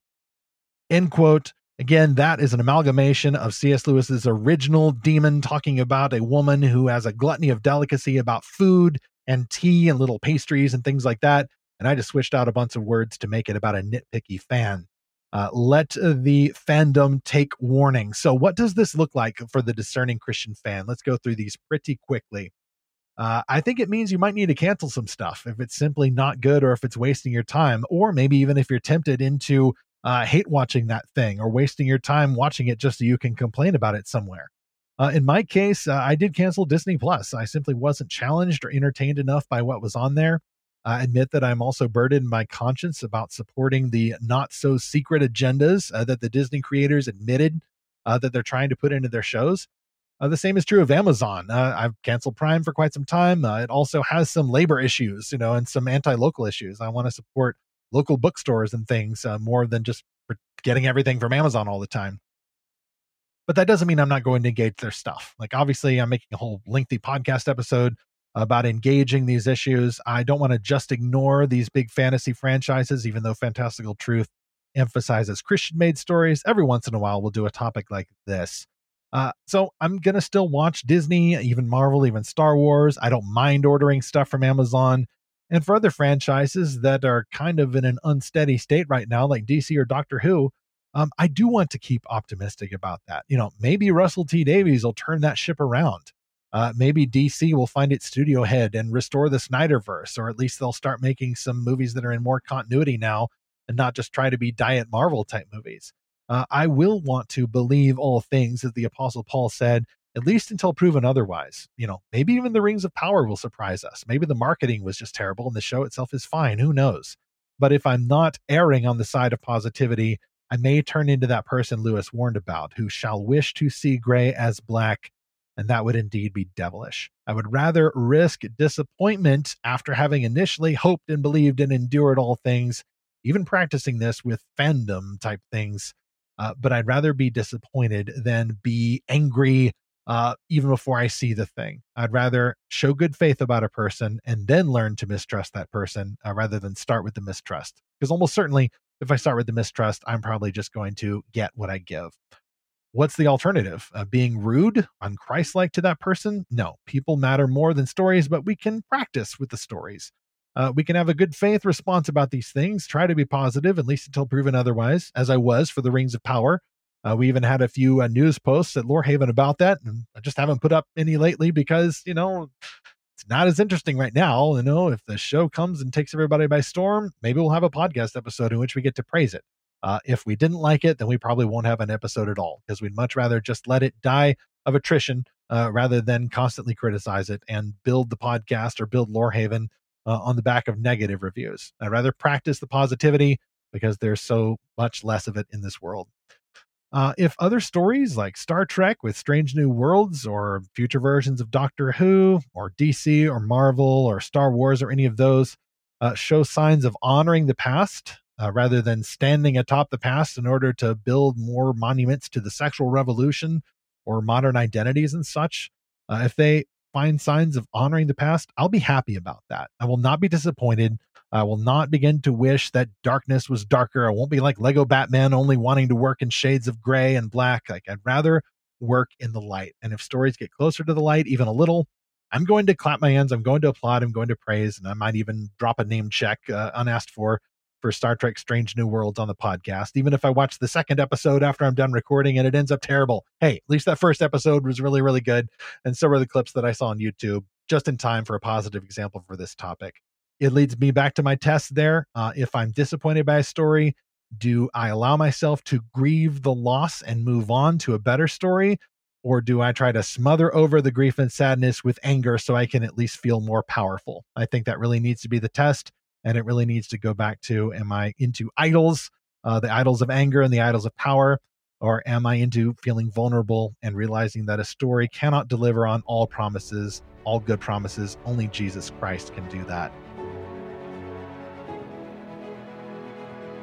End quote. Again, that is an amalgamation of C S. Lewis's original demon talking about a woman who has a gluttony of delicacy about food and tea and little pastries and things like that. And I just switched out a bunch of words to make it about a nitpicky fan. Uh, let the fandom take warning. So what does this look like for the discerning Christian fan? Let's go through these pretty quickly. Uh, I think it means you might need to cancel some stuff if it's simply not good or if it's wasting your time, or maybe even if you're tempted into Uh, hate watching that thing or wasting your time watching it just so you can complain about it somewhere. Uh, in my case, uh, I did cancel Disney Plus. I simply wasn't challenged or entertained enough by what was on there. I admit that I'm also burdened by conscience about supporting the not so secret agendas uh, that the Disney creators admitted uh, that they're trying to put into their shows. Uh, the same is true of Amazon. Uh, I've canceled Prime for quite some time. Uh, it also has some labor issues, you know, and some anti-local issues. I want to support local bookstores and things uh, more than just getting everything from Amazon all the time. But that doesn't mean I'm not going to engage their stuff. Like, obviously, I'm making a whole lengthy podcast episode about engaging these issues. I don't want to just ignore these big fantasy franchises, even though Fantastical Truth emphasizes Christian-made stories. Every once in a while, we'll do a topic like this. Uh, so I'm going to still watch Disney, even Marvel, even Star Wars. I don't mind ordering stuff from Amazon. And for other franchises that are kind of in an unsteady state right now, like D C or Doctor Who, um, I do want to keep optimistic about that. You know, maybe Russell T. Davies will turn that ship around. Uh, maybe D C will find its studio head and restore the Snyderverse, or at least they'll start making some movies that are in more continuity now and not just try to be Diet Marvel type movies. Uh, I will want to believe all things that the Apostle Paul said, at least until proven otherwise. You know, maybe even the Rings of Power will surprise us. Maybe the marketing was just terrible and the show itself is fine. Who knows? But if I'm not erring on the side of positivity, I may turn into that person Lewis warned about, who shall wish to see gray as black, and that would indeed be devilish. I would rather risk disappointment after having initially hoped and believed and endured all things, even practicing this with fandom type things. Uh, but I'd rather be disappointed than be angry Uh, even before I see the thing. I'd rather show good faith about a person and then learn to mistrust that person uh, rather than start with the mistrust. Because almost certainly, if I start with the mistrust, I'm probably just going to get what I give. What's the alternative? Uh, being rude, unchristlike to that person? No, people matter more than stories, but we can practice with the stories. Uh, we can have a good faith response about these things, try to be positive, at least until proven otherwise, as I was for the Rings of Power. Uh, we even had a few uh, news posts at Lorehaven about that, and I just haven't put up any lately because, you know, it's not as interesting right now. You know, if the show comes and takes everybody by storm, maybe we'll have a podcast episode in which we get to praise it. Uh, if we didn't like it, then we probably won't have an episode at all because we'd much rather just let it die of attrition uh, rather than constantly criticize it and build the podcast or build Lorehaven uh, on the back of negative reviews. I'd rather practice the positivity because there's so much less of it in this world. Uh, if other stories like Star Trek with Strange New Worlds or future versions of Doctor Who or D C or Marvel or Star Wars or any of those uh, show signs of honoring the past uh, rather than standing atop the past in order to build more monuments to the sexual revolution or modern identities and such, uh, if they find signs of honoring the past, I'll be happy about that. I will not be disappointed. I will not begin to wish that darkness was darker. I won't be like Lego Batman, only wanting to work in shades of gray and black. Like, I'd rather work in the light. And if stories get closer to the light, even a little, I'm going to clap my hands. I'm going to applaud. I'm going to praise. And I might even drop a name check uh, unasked for, for Star Trek Strange New Worlds on the podcast. Even if I watch the second episode after I'm done recording and it ends up terrible. Hey, at least that first episode was really, really good. And so were the clips that I saw on YouTube, just in time for a positive example for this topic. It leads me back to my test there. Uh, if I'm disappointed by a story, do I allow myself to grieve the loss and move on to a better story? Or do I try to smother over the grief and sadness with anger so I can at least feel more powerful? I think that really needs to be the test, and it really needs to go back to, am I into idols, uh, the idols of anger and the idols of power? Or am I into feeling vulnerable and realizing that a story cannot deliver on all promises, all good promises? Only Jesus Christ can do that.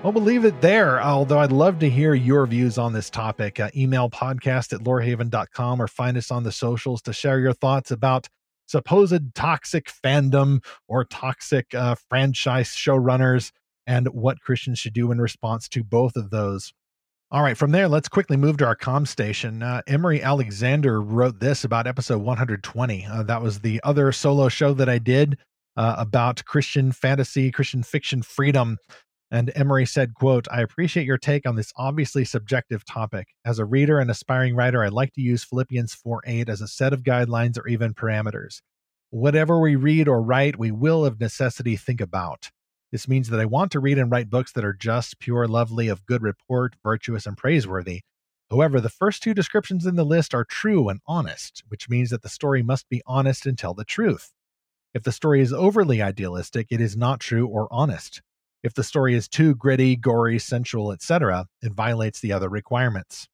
Well, we'll leave it there, although I'd love to hear your views on this topic. Uh, email podcast at lorehaven dot com or find us on the socials to share your thoughts about supposed toxic fandom or toxic uh, franchise showrunners and what Christians should do in response to both of those. All right, from there, let's quickly move to our comm station. Uh, Emery Alexander wrote this about episode one hundred twenty. Uh, that was the other solo show that I did uh, about Christian fantasy, Christian fiction freedom. And Emery said, quote, "I appreciate your take on this obviously subjective topic. As a reader and aspiring writer, I like to use Philippians four eight as a set of guidelines or even parameters. Whatever we read or write, we will of necessity think about. This means that I want to read and write books that are just, pure, lovely, of good report, virtuous, and praiseworthy. However, the first two descriptions in the list are true and honest, which means that the story must be honest and tell the truth. If the story is overly idealistic, it is not true or honest. If the story is too gritty, gory, sensual, et cetera, it violates the other requirements.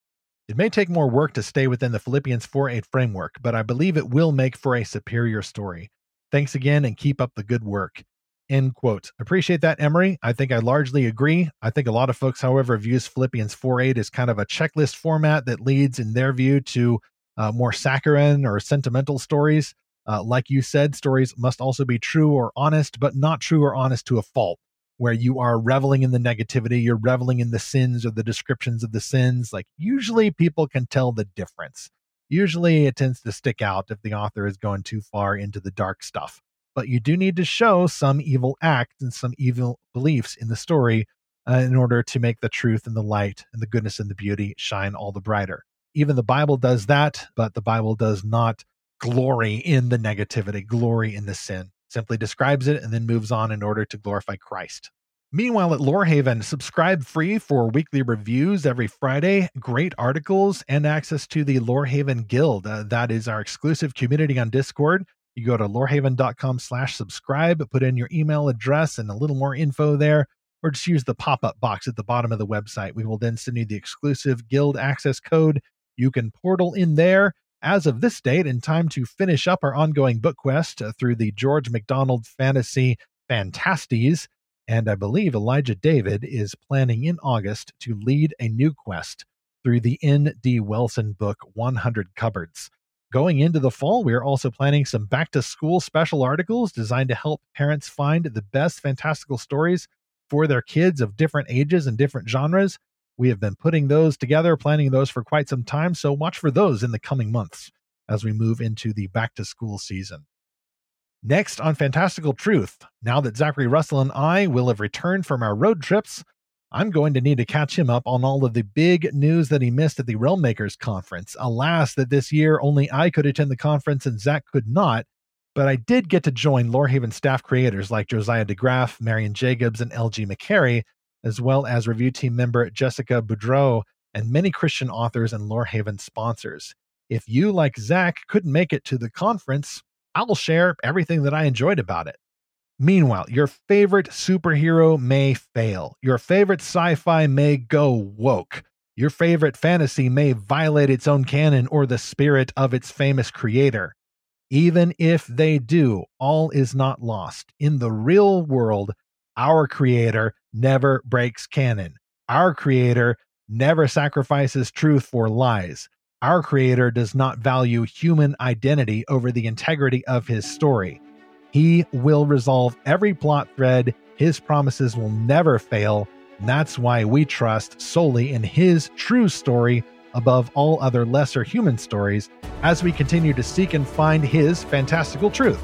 It may take more work to stay within the Philippians four eight framework, but I believe it will make for a superior story. Thanks again and keep up the good work." End quote. Appreciate that, Emery. I think I largely agree. I think a lot of folks, however, views Philippians four eight as kind of a checklist format that leads, in their view, to uh, more saccharine or sentimental stories. Uh, like you said, stories must also be true or honest, but not true or honest to a fault, where you are reveling in the negativity, you're reveling in the sins or the descriptions of the sins. Like, usually people can tell the difference. Usually it tends to stick out if the author is going too far into the dark stuff. But you do need to show some evil acts and some evil beliefs in the story uh, in order to make the truth and the light and the goodness and the beauty shine all the brighter. Even the Bible does that, but the Bible does not glory in the negativity, glory in the sin. Simply describes it and then moves on in order to glorify Christ. Meanwhile, at Lorehaven, subscribe free for weekly reviews every Friday, great articles, and access to the Lorehaven Guild. Uh, that is our exclusive community on Discord. You go to lorehaven dot com slash subscribe, put in your email address and a little more info there, or just use the pop-up box at the bottom of the website. We will then send you the exclusive guild access code. You can portal in there. As of this date, in time to finish up our ongoing book quest uh, through the George MacDonald fantasy Fantasties, and I believe Elijah David is planning in August to lead a new quest through the N D Wilson book one hundred Cupboards. Going into the fall, we are also planning some back-to-school special articles designed to help parents find the best fantastical stories for their kids of different ages and different genres. We have been putting those together, planning those for quite some time, so watch for those in the coming months as we move into the back-to-school season. Next on Fantastical Truth, now that Zachary Russell and I will have returned from our road trips, I'm going to need to catch him up on all of the big news that he missed at the Realmmakers Conference. Alas, that this year only I could attend the conference and Zach could not, but I did get to join Lorehaven staff creators like Josiah DeGraff, Marion Jacobs, and L G McCary, as well as review team member Jessica Boudreau and many Christian authors and Lorehaven sponsors. If you, like Zach, couldn't make it to the conference, I will share everything that I enjoyed about it. Meanwhile, your favorite superhero may fail. Your favorite sci-fi may go woke. Your favorite fantasy may violate its own canon or the spirit of its famous creator. Even if they do, all is not lost. In the real world, our creator never breaks canon. Our creator never sacrifices truth for lies. Our creator does not value human identity over the integrity of his story. He will resolve every plot thread. His promises will never fail. And that's why we trust solely in his true story above all other lesser human stories as we continue to seek and find his fantastical truth.